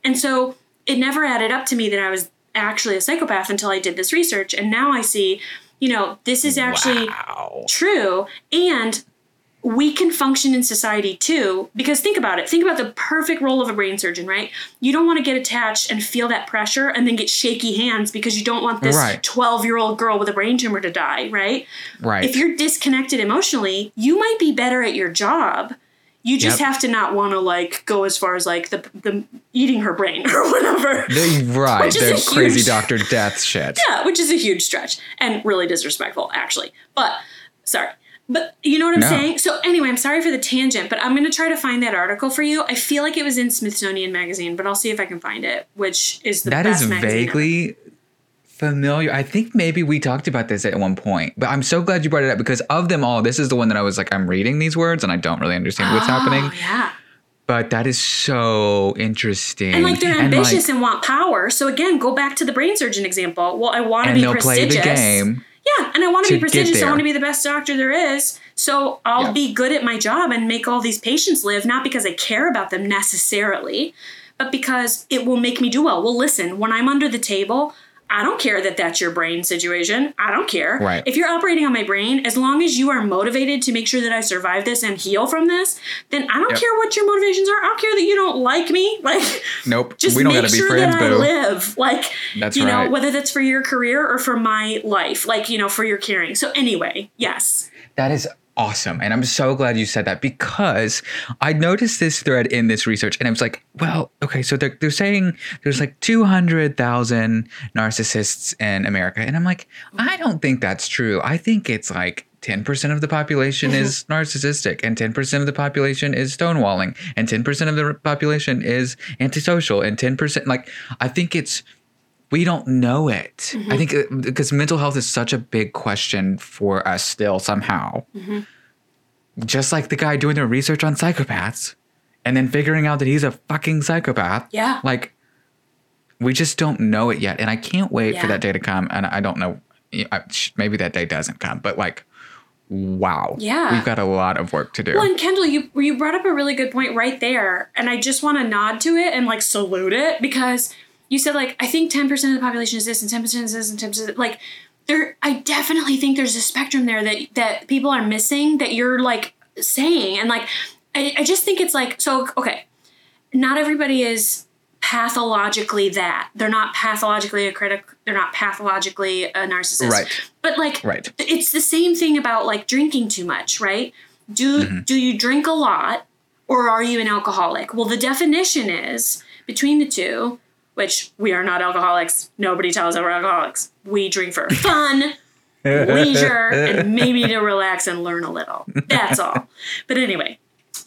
And so it never added up to me that I was actually a psychopath until I did this research. And now I see, you know, this is actually wow. true. And we can function in society too, because think about it. Think about the perfect role of a brain surgeon, right? You don't want to get attached and feel that pressure and then get shaky hands because you don't want this right. twelve-year-old girl with a brain tumor to die, right? Right. If you're disconnected emotionally, you might be better at your job. You just yep. have to not want to like go as far as like the the eating her brain or whatever. They, right. The huge, crazy doctor death shit. Yeah, which is a huge stretch and really disrespectful, actually. But sorry. But you know what I'm no. saying? So anyway, I'm sorry for the tangent, but I'm going to try to find that article for you. I feel like it was in Smithsonian Magazine, but I'll see if I can find it, which is the that best magazine. That is vaguely ever. Familiar. I think maybe we talked about this at one point, but I'm so glad you brought it up because of them all, this is the one that I was like, I'm reading these words and I don't really understand what's oh, happening. Yeah. But that is so interesting. And like they're ambitious and, like, and want power. So again, go back to the brain surgeon example. Well, I want to be prestigious. And they'll play the game. Yeah, and I want to be prestigious. I want to be the best doctor there is. So I'll yeah. be good at my job and make all these patients live, not because I care about them necessarily, but because it will make me do well. Well, listen, when I'm under the table, I don't care that that's your brain situation. I don't care. Right. If you're operating on my brain, as long as you are motivated to make sure that I survive this and heal from this, then I don't yep. care what your motivations are. I don't care that you don't like me. Like, nope. Just we don't make gotta sure be friends, that boo. I live. Like, that's you right. know, whether that's for your career or for my life, like, you know, for your caring. So anyway, yes. That is awesome. And I'm so glad you said that, because I noticed this thread in this research and I was like, well, okay, so they're, they're saying there's like two hundred thousand narcissists in America. And I'm like, I don't think that's true. I think it's like ten percent of the population is narcissistic, and ten percent of the population is stonewalling, and ten percent of the population is antisocial, and ten percent, like, I think it's, we don't know it. Mm-hmm. I think because mental health is such a big question for us still somehow. Mm-hmm. Just like the guy doing the research on psychopaths and then figuring out that he's a fucking psychopath. Yeah. Like, we just don't know it yet. And I can't wait yeah. for that day to come. And I don't know. Maybe that day doesn't come. But like, wow. Yeah. We've got a lot of work to do. Well, and Kendall, you, you brought up a really good point right there. And I just want to nod to it and like salute it, because you said, like, I think ten percent of the population is this and ten percent is this and ten percent is this. Like, there, I definitely think there's a spectrum there that, that people are missing that you're, like, saying. And, like, I, I just think it's, like, so, okay, not everybody is pathologically that. They're not pathologically a critic. They're not pathologically a narcissist. Right. But, like, right. it's the same thing about, like, drinking too much, right? Do mm-hmm. do you drink a lot, or are you an alcoholic? Well, the definition is, between the two, which we are not alcoholics. Nobody tells us we're alcoholics. We drink for fun, leisure, and maybe to relax and learn a little. That's all. But anyway,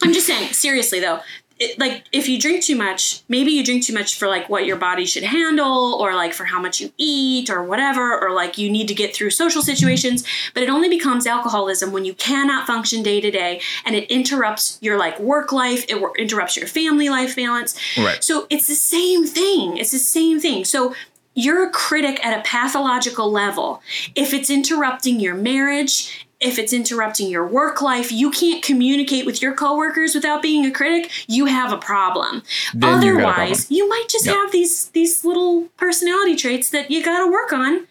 I'm just saying, seriously though, it, like if you drink too much, maybe you drink too much for like what your body should handle, or like for how much you eat or whatever, or like you need to get through social situations, but it only becomes alcoholism when you cannot function day to day, and it interrupts your like work life, it interrupts your family life balance. Right. So it's the same thing. It's the same thing. So you're a critic at a pathological level. If it's interrupting your marriage, if it's interrupting your work life, you can't communicate with your coworkers without being a critic, you have a problem. Then Otherwise, you, got a problem. you might just yep. have these these little personality traits that you got to work on,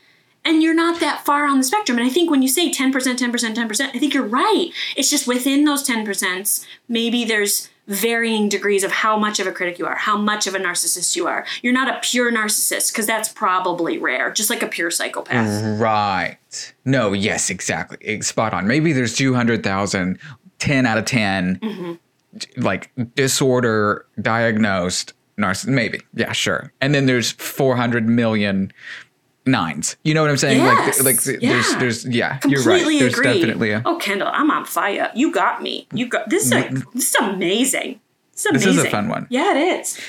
and you're not that far on the spectrum. And I think when you say ten percent, ten percent, ten percent, I think you're right. It's just within those ten percent, maybe there's varying degrees of how much of a critic you are, how much of a narcissist you are. You're not a pure narcissist, because that's probably rare, just like a pure psychopath. Right. No, yes, exactly. Spot on. Maybe there's two hundred thousand, ten out of ten, mm-hmm. like disorder diagnosed narcissist. Maybe. Yeah, sure. And then there's four hundred million nines. You know what I'm saying? Yes. Like, like yeah. there's, there's, yeah, Completely you're right. There's agree. definitely a. Oh, Kendall, I'm on fire. You got me. You got this. Is a, this is amazing. This is amazing. This is a fun one. Yeah, it is.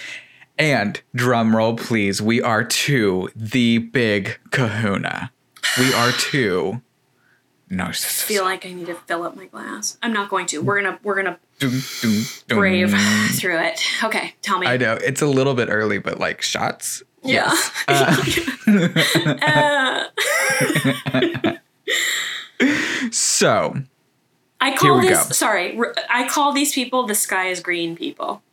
And drum roll, please. We are to the big kahuna. We are to narcissists. I feel like I need to fill up my glass. I'm not going to. We're gonna. We're gonna doom, doom, doom. brave through it. Okay, tell me. I know it's a little bit early, but like shots. Yeah. Yes. Uh, uh. so, I call this. Go. Sorry, I call these people the sky is green people.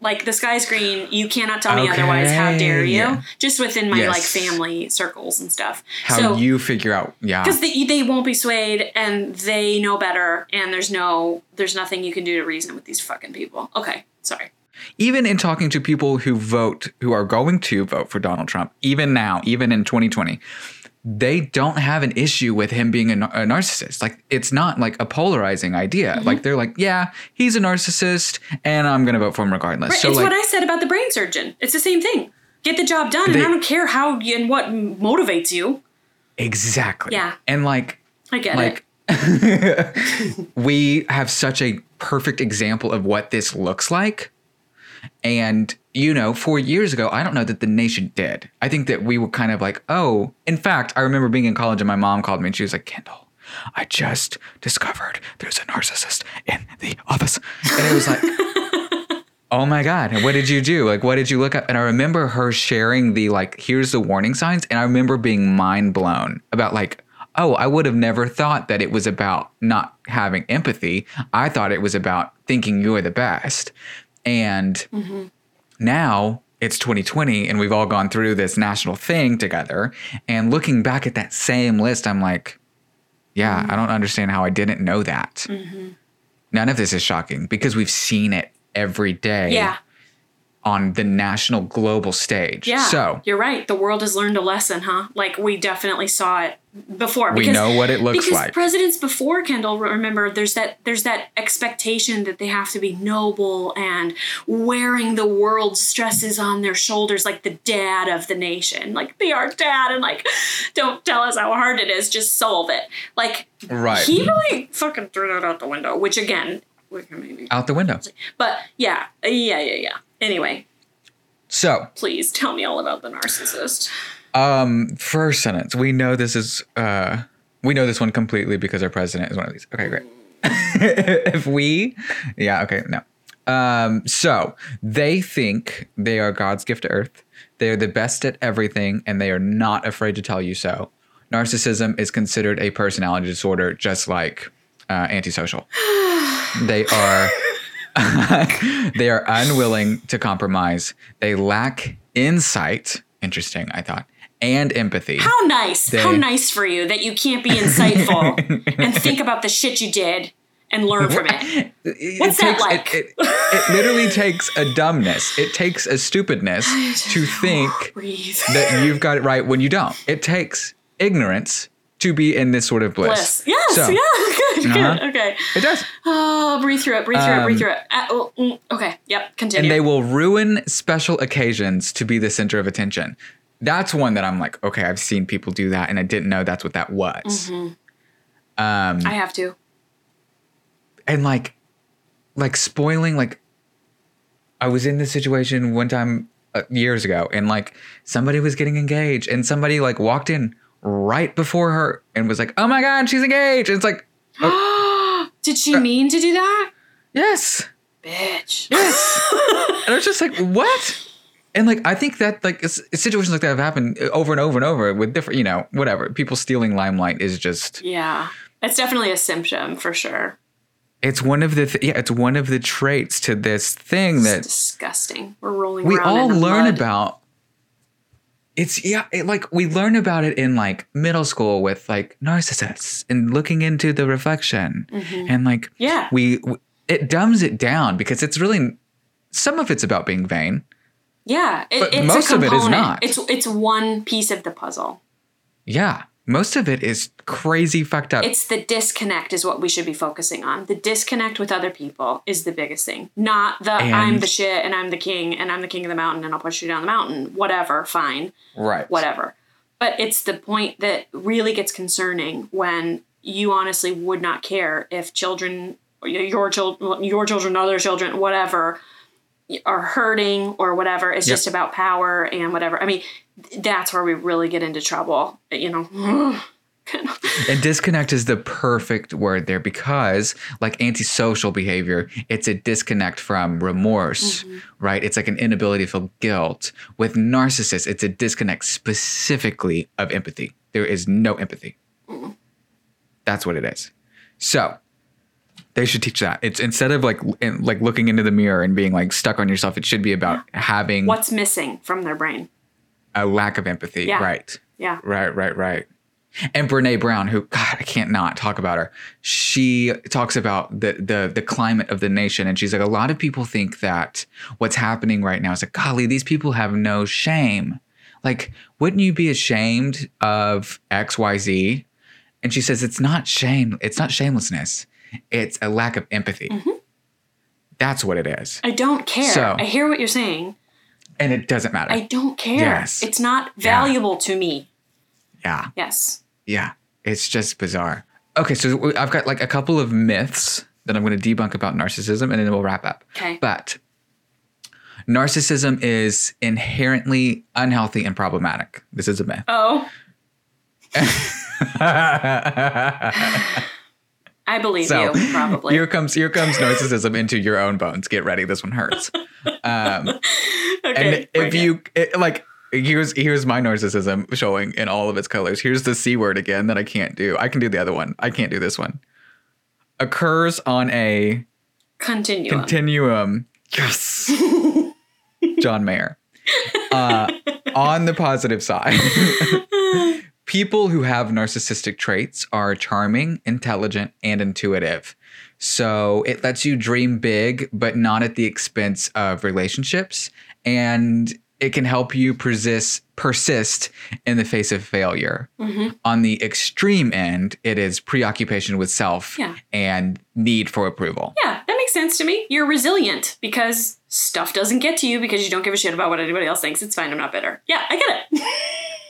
Like the sky is green. You cannot tell okay. me otherwise. How dare you? Yeah. Just within my yes. like family circles and stuff. How so, you figure out? Yeah, because they, they won't be swayed, and they know better. And there's no, there's nothing you can do to reason with these fucking people. Okay, sorry. Even in talking to people who vote, who are going to vote for Donald Trump, even now, even in twenty twenty, they don't have an issue with him being a, a narcissist. Like, it's not like a polarizing idea. Mm-hmm. Like, they're like, yeah, he's a narcissist and I'm going to vote for him regardless. Right. So it's like, what I said about the brain surgeon. It's the same thing. Get the job done. They, and I don't care how you, and what motivates you. Exactly. Yeah. And like, I get like, it. We have such a perfect example of what this looks like. And, you know, four years ago, I don't know that the nation did. I think that we were kind of like, oh, in fact, I remember being in college and my mom called me and she was like, Kendall, I just discovered there's a narcissist in the office. And it was like, oh, my God, what did you do? Like, what did you look up? And I remember her sharing the like, here's the warning signs. And I remember being mind blown about like, oh, I would have never thought that it was about not having empathy. I thought it was about thinking you're the best. And mm-hmm. now it's twenty twenty and we've all gone through this national thing together. And looking back at that same list, I'm like, yeah, mm-hmm. I don't understand how I didn't know that. Mm-hmm. None of this is shocking because we've seen it every day yeah. on the national global stage. Yeah, so you're right. The world has learned a lesson, huh? Like we definitely saw it before. Because, we know what it looks because like. Because presidents before Kendall, remember, there's that there's that expectation that they have to be noble and wearing the world's stresses on their shoulders, like the dad of the nation. Like, be our dad and like, don't tell us how hard it is. Just solve it. Like, right. He really fucking threw that out the window, which again... Out the window. But yeah, yeah, yeah, yeah. Anyway. So. Please tell me all about the narcissist. Um, first sentence. We know this is, uh, we know this one completely because our president is one of these. Okay, great. If we, yeah, okay, no. Um, so they think they are God's gift to earth. They are the best at everything and they are not afraid to tell you so. Narcissism is considered a personality disorder, just like uh, antisocial. They are they are unwilling to compromise. They lack insight. Interesting, I thought. And empathy. How nice. They, How nice for you that you can't be insightful and think about the shit you did and learn from it. it What's it that takes, like? It, it, it literally takes a dumbness. It takes a stupidness to think that you've got it right when you don't. It takes ignorance to be in this sort of bliss. bliss. Yes, so, yeah, good, uh-huh. good, okay. It does. Oh, breathe through it, breathe through um, it, breathe through it. Uh, oh, mm, okay, yep, continue. And they will ruin special occasions to be the center of attention. That's one that I'm like, okay, I've seen people do that and I didn't know that's what that was. Mm-hmm. Um, I have to. And like, like spoiling, like I was in this situation one time uh, years ago and like somebody was getting engaged and somebody like walked in right before her and was like, oh my God, she's engaged. And it's like, oh. Did she mean to do that? Yes. Bitch. Yes. And I was just like, what? And like, I think that like situations like that have happened over and over and over with different, you know, whatever. People stealing limelight is just. Yeah. It's definitely a symptom for sure. It's one of the, th- yeah, it's one of the traits to this thing that's disgusting. We're rolling we around in the We all learn mud. about. It's yeah, it, like we learn about it in like middle school with like narcissists and looking into the reflection mm-hmm. and like yeah, we, we it dumbs it down because it's really some of it's about being vain. Yeah, it, but it's most a of it is not. It's it's one piece of the puzzle. Yeah, most of it is crazy fucked up. It's the disconnect is what we should be focusing on. The disconnect with other people is the biggest thing. Not the and I'm the shit and I'm the king and I'm the king of the mountain and I'll push you down the mountain. Whatever, fine. Right. Whatever. But it's the point that really gets concerning when you honestly would not care if children, your children, your children, other children, whatever, are hurting or whatever. It's yep. just about power and whatever. I mean, that's where we really get into trouble, you know. And disconnect is the perfect word there because like antisocial behavior, it's a disconnect from remorse, mm-hmm. right? It's like an inability to feel guilt. With narcissists, it's a disconnect specifically of empathy. There is no empathy. Mm-hmm. That's what it is. So they should teach that. It's instead of like in, like looking into the mirror and being like stuck on yourself, it should be about yeah. having what's missing from their brain. A lack of empathy. Yeah. Right. Yeah. Right, right, right. And Brené Brown, who, God, I can't not talk about her. She talks about the, the the climate of the nation. And she's like, a lot of people think that what's happening right now is like, golly, these people have no shame. Like, wouldn't you be ashamed of X, Y, Z? And she says, it's not shame. It's not shamelessness. It's a lack of empathy. Mm-hmm. That's what it is. I don't care. So, I hear what you're saying. And it doesn't matter. I don't care. Yes. It's not valuable yeah. to me. Yeah. Yes. Yeah. It's just bizarre. Okay. So I've got like a couple of myths that I'm going to debunk about narcissism and then we'll wrap up. Okay. But narcissism is inherently unhealthy and problematic. This is a myth. Oh. I believe so, you, probably. Here comes here comes narcissism into your own bones. Get ready. This one hurts. Um, okay. And if you it, like, here's here's my narcissism showing in all of its colors. Here's the C word again that I can't do. I can do the other one. I can't do this one. Occurs on a continuum. Continuum. Yes. John Mayer. Uh, on the positive side, people who have narcissistic traits are charming, intelligent, and intuitive. So it lets you dream big, but not at the expense of relationships. And it can help you persist, persist in the face of failure. Mm-hmm. On the extreme end, it is preoccupation with self yeah. and need for approval. Yeah, that makes sense to me. You're resilient because stuff doesn't get to you because you don't give a shit about what anybody else thinks. It's fine. I'm not bitter. Yeah, I get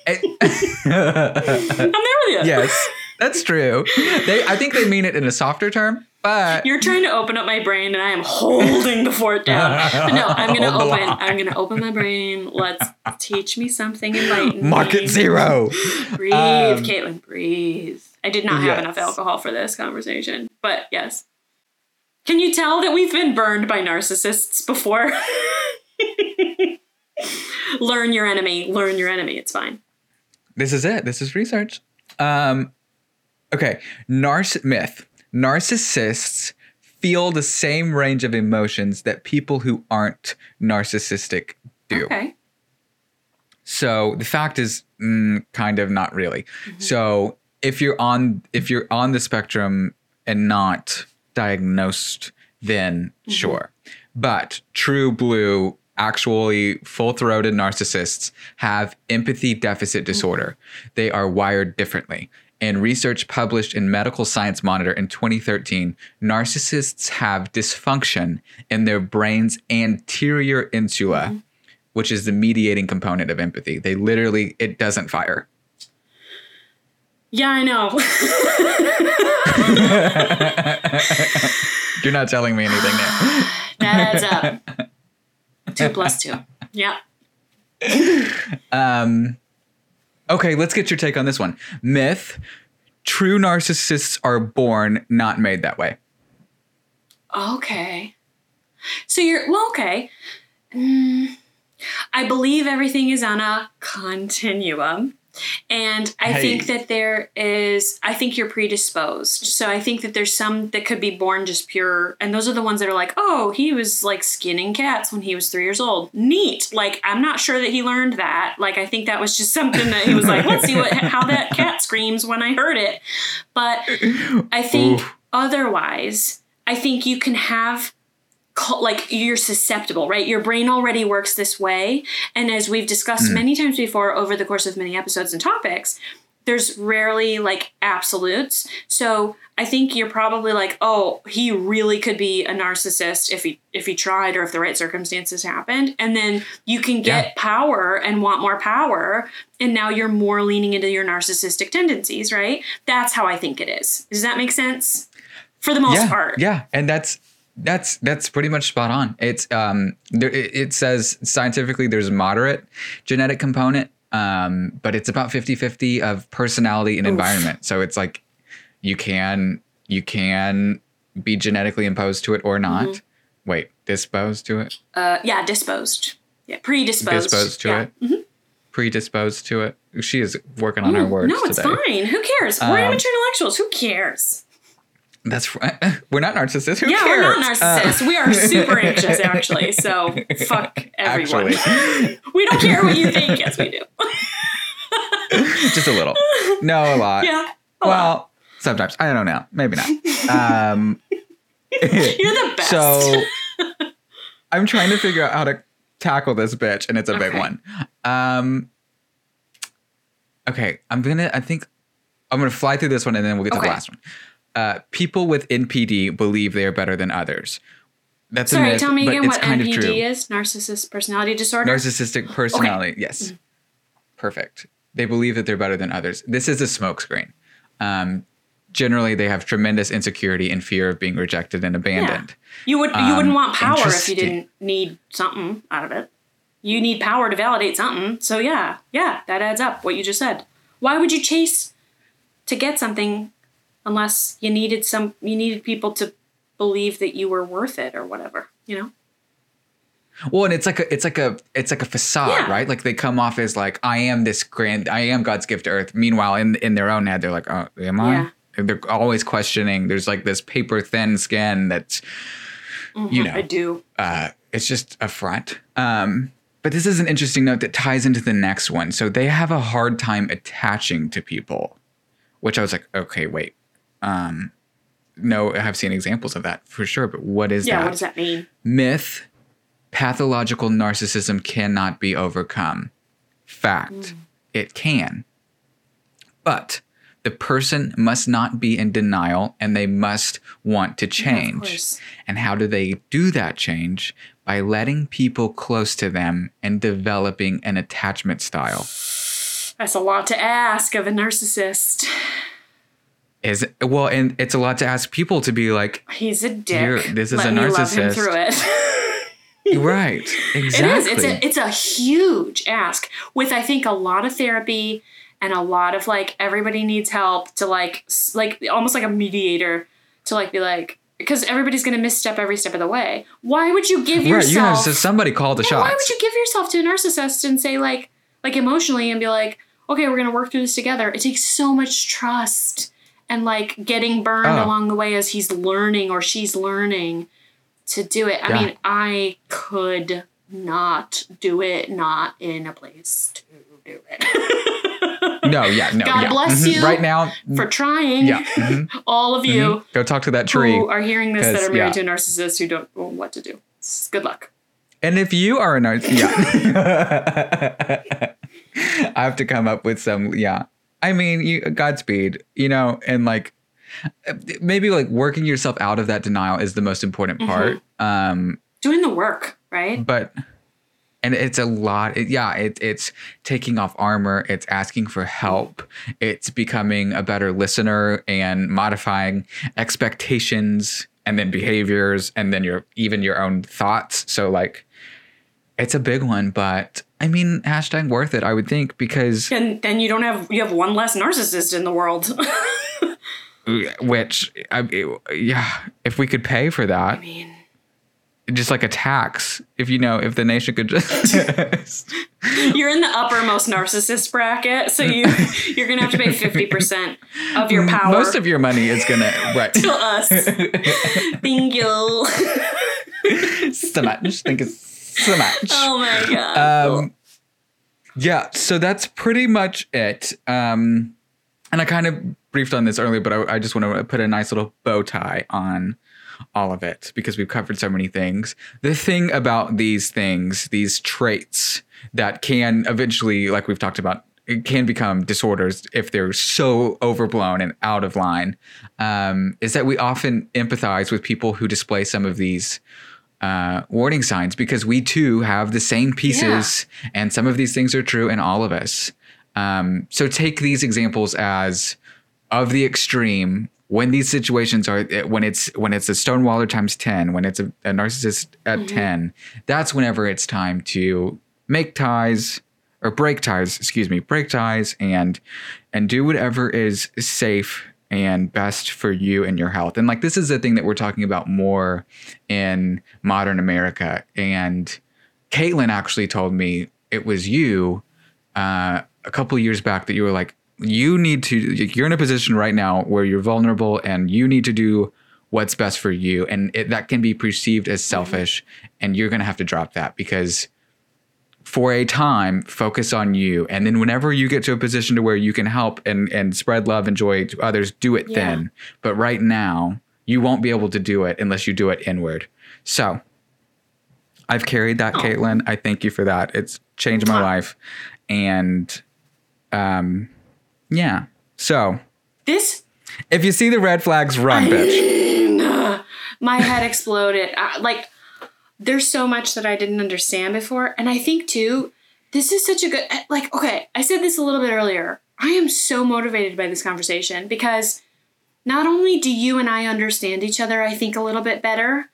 it. I'm there with you. Yes, that's true. They, I think they mean it in a softer term. But you're trying to open up my brain, and I am holding the fort down. But no, I'm gonna open. I'm gonna open my brain. Let's teach me something enlightening. Market zero. Breathe, um, Caitlin. Breathe. I did not have yes. enough alcohol for this conversation, but yes. Can you tell that we've been burned by narcissists before? Learn your enemy. Learn your enemy. It's fine. This is it. This is research. Um, okay, narciss myth. Narcissists feel the same range of emotions that people who aren't narcissistic do. Okay. So the fact is mm, kind of not really. Mm-hmm. So if you're on if you're on the spectrum and not diagnosed, then mm-hmm. sure. But true blue, actually full-throated narcissists have empathy deficit disorder. Mm-hmm. They are wired differently. In research published in Medical Science Monitor in twenty thirteen, narcissists have dysfunction in their brain's anterior insula, mm-hmm. which is the mediating component of empathy. They literally, it doesn't fire. Yeah, I know. You're not telling me anything now. That adds up. Two plus two. Yeah. um... Okay, let's get your take on this one. Myth, true narcissists are born, not made that way. Okay. So you're, well, okay. Mm, I believe everything is on a continuum. And I hey. think that there is, I think you're predisposed. So I think that there's some that could be born just pure. And those are the ones that are like, oh, he was like skinning cats when he was three years old. Neat. Like, I'm not sure that he learned that. Like, I think that was just something that he was like, let's see what how that cat screams when I heard it. But I think Oof. otherwise, I think you can have like you're susceptible, right? Your brain already works this way. And as we've discussed mm. many times before over the course of many episodes and topics, there's rarely like absolutes. So I think you're probably like, oh, he really could be a narcissist if he if he tried or if the right circumstances happened. And then you can get yeah. power and want more power. And now you're more leaning into your narcissistic tendencies, right? That's how I think it is. Does that make sense? For the most yeah. part. Yeah. And that's That's that's pretty much spot on. It's um there, it says scientifically there's a moderate genetic component, um, but it's about fifty-fifty of personality and Oof. environment. So it's like you can you can be genetically imposed to it or not. Mm-hmm. Wait, disposed to it? Uh, yeah, disposed. Yeah, predisposed. Disposed to yeah. it. Mm-hmm. Predisposed to it. She is working on mm, her words. No, it's today. fine. Who cares? Um, We're amateur intellectuals. Who cares? That's right. We're not narcissists. Who yeah, cares? We're not narcissists. Uh, we are super anxious, actually. So fuck everyone. We don't care what you think. Yes, we do. Just a little. No, a lot. Yeah. A well, lot. Sometimes. I don't know. Maybe not. Um, You're the best. So I'm trying to figure out how to tackle this bitch, and it's a okay. big one. Um, okay. I'm going to, I think, I'm going to fly through this one, and then we'll get okay. to the last one. Uh, people with N P D believe they are better than others. That's Sorry, a myth, tell me again what N P D is. Narcissistic personality disorder? Narcissistic personality, okay. yes. Mm-hmm. Perfect. They believe that they're better than others. This is a smokescreen. Um, generally, they have tremendous insecurity and fear of being rejected and abandoned. Yeah. You would, you um, wouldn't want power if you didn't need something out of it. You need power to validate something. So yeah, yeah, that adds up, what you just said. Why would you chase to get something unless you needed some, you needed people to believe that you were worth it or whatever, you know. Well, and it's like a, it's like a, it's like a facade, yeah. right? Like they come off as like, I am this grand, I am God's gift to earth. Meanwhile, in in their own head, they're like, oh, am I? Yeah. They're always questioning. There's like this paper thin skin that's, mm-hmm, you know, I do. Uh, it's just a front. Um, But this is an interesting note that ties into the next one. So they have a hard time attaching to people, which I was like, okay, wait. Um, no, I have seen examples of that for sure. But what is yeah, that? Yeah, what does that mean? Myth, pathological narcissism cannot be overcome. Fact, mm. it can. But the person must not be in denial and they must want to change. Yeah, of course. And how do they do that change? By letting people close to them and developing an attachment style. That's a lot to ask of a narcissist. Is it, well, and it's a lot to ask people to be like, he's a dick. This is Let a me narcissist. Love him through it. Right. Exactly. It is. It's a, it's a huge ask with, I think, a lot of therapy and a lot of like, everybody needs help to like, like almost like a mediator to like, be like, because everybody's going to misstep every step of the way. Why would you give yourself... Right, you know, so somebody called the shots. Why would you give yourself to a narcissist and say, like, like emotionally and be like, okay, we're going to work through this together. It takes so much trust and, like, getting burned oh. along the way as he's learning or she's learning to do it. I yeah. mean, I could not do it, not in a place to do it. No, yeah, no. God yeah. bless mm-hmm. you right now for trying. Yeah. Mm-hmm. All of you, mm-hmm. go talk to that tree. Who are hearing this that are married yeah. to a narcissist who don't know what to do? Good luck. And if you are a narcissist, yeah, I have to come up with some. Yeah, I mean, you, Godspeed, you know, and like maybe like working yourself out of that denial is the most important part. Mm-hmm. Um, Doing the work, right? But. And it's a lot. It, yeah, it, it's taking off armor. It's asking for help. It's becoming a better listener and modifying expectations and then behaviors and then your even your own thoughts. So, like, it's a big one. But, I mean, hashtag worth it, I would think, because... And then you don't have... You have one less narcissist in the world. Which, I, yeah, if we could pay for that... I mean... Just like a tax, if you know, if the nation could just. You're in the uppermost narcissist bracket, so you you're gonna have to pay fifty percent of your power. Most of your money is gonna right to us. Thank you. So much. Thank you so much. Oh my god. Um, yeah. So that's pretty much it. Um, and I kind of briefed on this earlier, but I, I just want to put a nice little bow tie on all of it, because we've covered so many things. The thing about these things, these traits that can eventually, like we've talked about, it can become disorders if they're so overblown and out of line, um, is that we often empathize with people who display some of these uh, warning signs, because we too have the same pieces yeah. and some of these things are true in all of us. Um, so take these examples as of the extreme. When these situations are, when it's when it's a stonewaller times ten, when it's a, a narcissist at mm-hmm. ten, that's whenever it's time to make ties or break ties, excuse me, break ties and and do whatever is safe and best for you and your health. And like, this is the thing that we're talking about more in modern America. And Caitlin actually told me it was you uh, a couple years back that you were like, you need to, you're in a position right now where you're vulnerable and you need to do what's best for you. And it, that can be perceived as selfish, and you're going to have to drop that, because for a time, focus on you. And then whenever you get to a position to where you can help and, and spread love and joy to others, do it yeah. then. But right now you won't be able to do it unless you do it inward. So I've carried that, oh. Caitlin. I thank you for that. It's changed my life. And, um, yeah. So this, if you see the red flags, run, I bitch. Mean, my head exploded. I, like, there's so much that I didn't understand before. And I think too, this is such a good, like, okay, I said this a little bit earlier. I am so motivated by this conversation, because not only do you and I understand each other, I think a little bit better.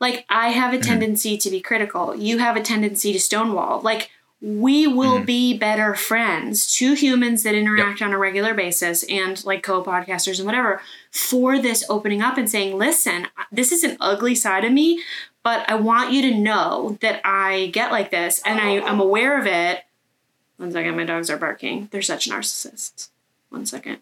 Like, I have a mm-hmm. tendency to be critical. You have a tendency to stonewall. Like, we will mm-hmm. be better friends, two humans that interact yep. on a regular basis and like co-podcasters and whatever, for this opening up and saying, listen, this is an ugly side of me, but I want you to know that I get like this and I, I'm aware of it. One second, my dogs are barking. They're such narcissists. One second.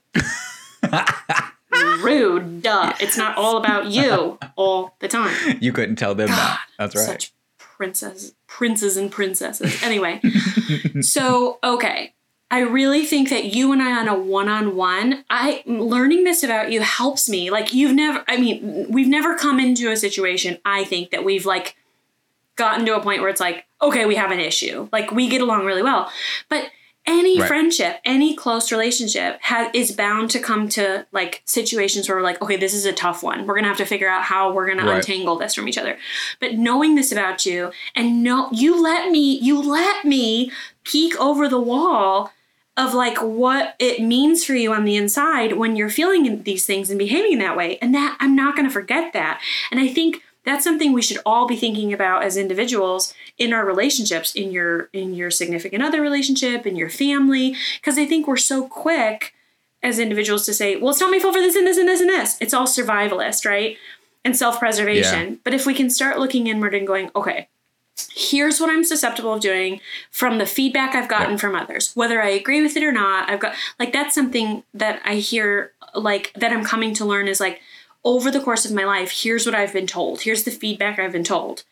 Rude. Duh. It's not all about you all the time. You couldn't tell them God, that. That's right. Such princesses, princes and princesses. Anyway, so, okay. I really think that you and I on a one-on-one, I learning this about you helps me. Like you've never, I mean, we've never come into a situation, I think, that we've like gotten to a point where it's like, okay, we have an issue. Like we get along really well. But any right. friendship, any close relationship ha- is bound to come to like situations where we're like, okay, this is a tough one. We're going to have to figure out how we're going right. to untangle this from each other. But knowing this about you and no, you let me, you let me peek over the wall of like what it means for you on the inside when you're feeling these things and behaving that way. And that I'm not going to forget that. And I think that's something we should all be thinking about as individuals in our relationships, in your, in your significant other relationship, in your family. Cause I think we're so quick as individuals to say, well, it's not my fault for this and this and this and this. It's all survivalist, right? And self-preservation. Yeah. But if we can start looking inward and going, okay, here's what I'm susceptible of doing from the feedback I've gotten right. from others, whether I agree with it or not. I've got like, that's something that I hear, like that I'm coming to learn is like over the course of my life, here's what I've been told. Here's the feedback I've been told.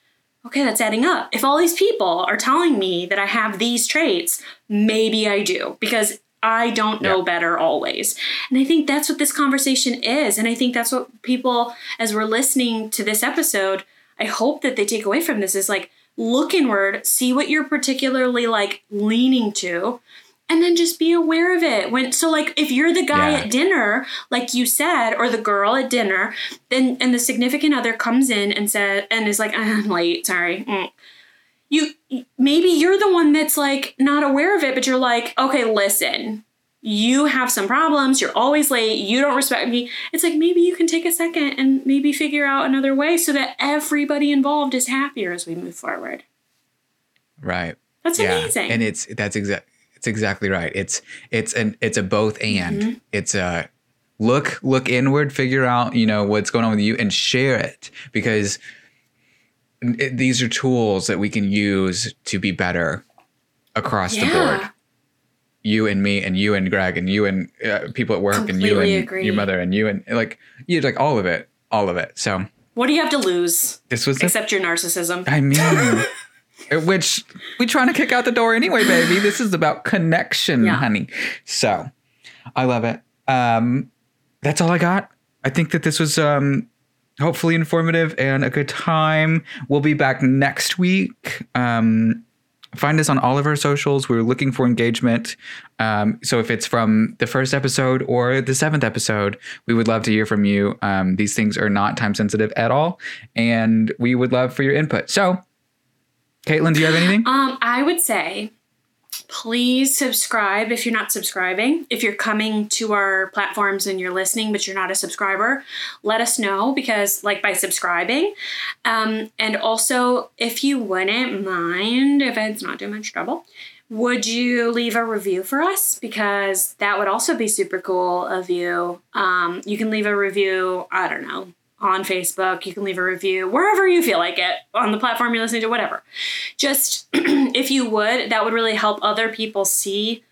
Okay, that's adding up. If all these people are telling me that I have these traits, maybe I do because I don't know yeah. better always. And I think that's what this conversation is. And I think that's what people, as we're listening to this episode, I hope that they take away from this is like, look inward, see what you're particularly like leaning to, and then just be aware of it. When so like if you're the guy yeah. at dinner, like you said, or the girl at dinner, then and the significant other comes in and said and is like, I'm late, sorry. Mm. You maybe you're the one that's like not aware of it, but you're like, okay, listen, you have some problems, you're always late, you don't respect me. It's like maybe you can take a second and maybe figure out another way so that everybody involved is happier as we move forward. Right. That's yeah. amazing. And it's that's exactly it's exactly right. It's it's an it's a both and. Mm-hmm. It's a look look inward, figure out, you know, what's going on with you and share it because it, these are tools that we can use to be better across yeah. the board. You and me and you and Greg and you and uh, people at work completely and you and agree. Your mother and you and like, you like all of it, all of it. So what do you have to lose? This was except the, your narcissism. I mean, which we trying to kick out the door anyway, baby. This is about connection, yeah. honey. So I love it. Um, that's all I got. I think that this was um, hopefully informative and a good time. We'll be back next week. Um, Find us on all of our socials. We're looking for engagement. Um, so if it's from the first episode or the seventh episode, we would love to hear from you. Um, these things are not time sensitive at all. And we would love for your input. So, Caitlin, do you have anything? Um, I would say, please subscribe if you're not subscribing. If you're coming to our platforms and you're listening, but you're not a subscriber, let us know because like by subscribing. Um, and also, if you wouldn't mind, if it's not too much trouble, would you leave a review for us? Because that would also be super cool of you. Um, you can leave a review, I don't know, on Facebook. You can leave a review wherever you feel like it, on the platform you're listening to, whatever. Just if you would, that would really help other people see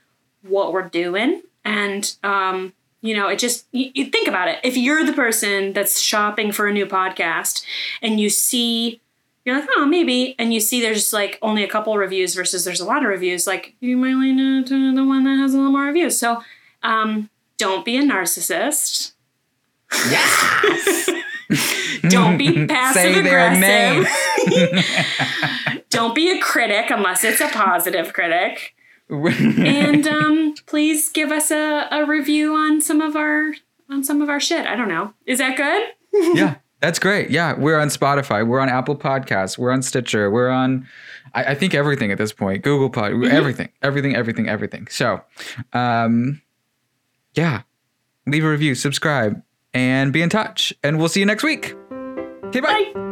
what we're doing. And, um, you know, it just, you, you think about it. If you're the person that's shopping for a new podcast and you see, you're like, oh, maybe. And you see there's like only a couple reviews versus there's a lot of reviews. Like you might lean to the one that has a little more reviews. So um, don't be a narcissist. Yes. Don't be passive aggressive. Don't be a critic unless it's a positive critic. And um, please give us a, a review on some of our on some of our shit. I don't know. Is that good? Yeah, that's great. Yeah, we're on Spotify. We're on Apple Podcasts. We're on Stitcher. We're on I, I think everything at this point. Google Pod. Mm-hmm. Everything. Everything. Everything. Everything. So, um, yeah, leave a review, subscribe. And be in touch. And we'll see you next week. Okay, bye. Bye.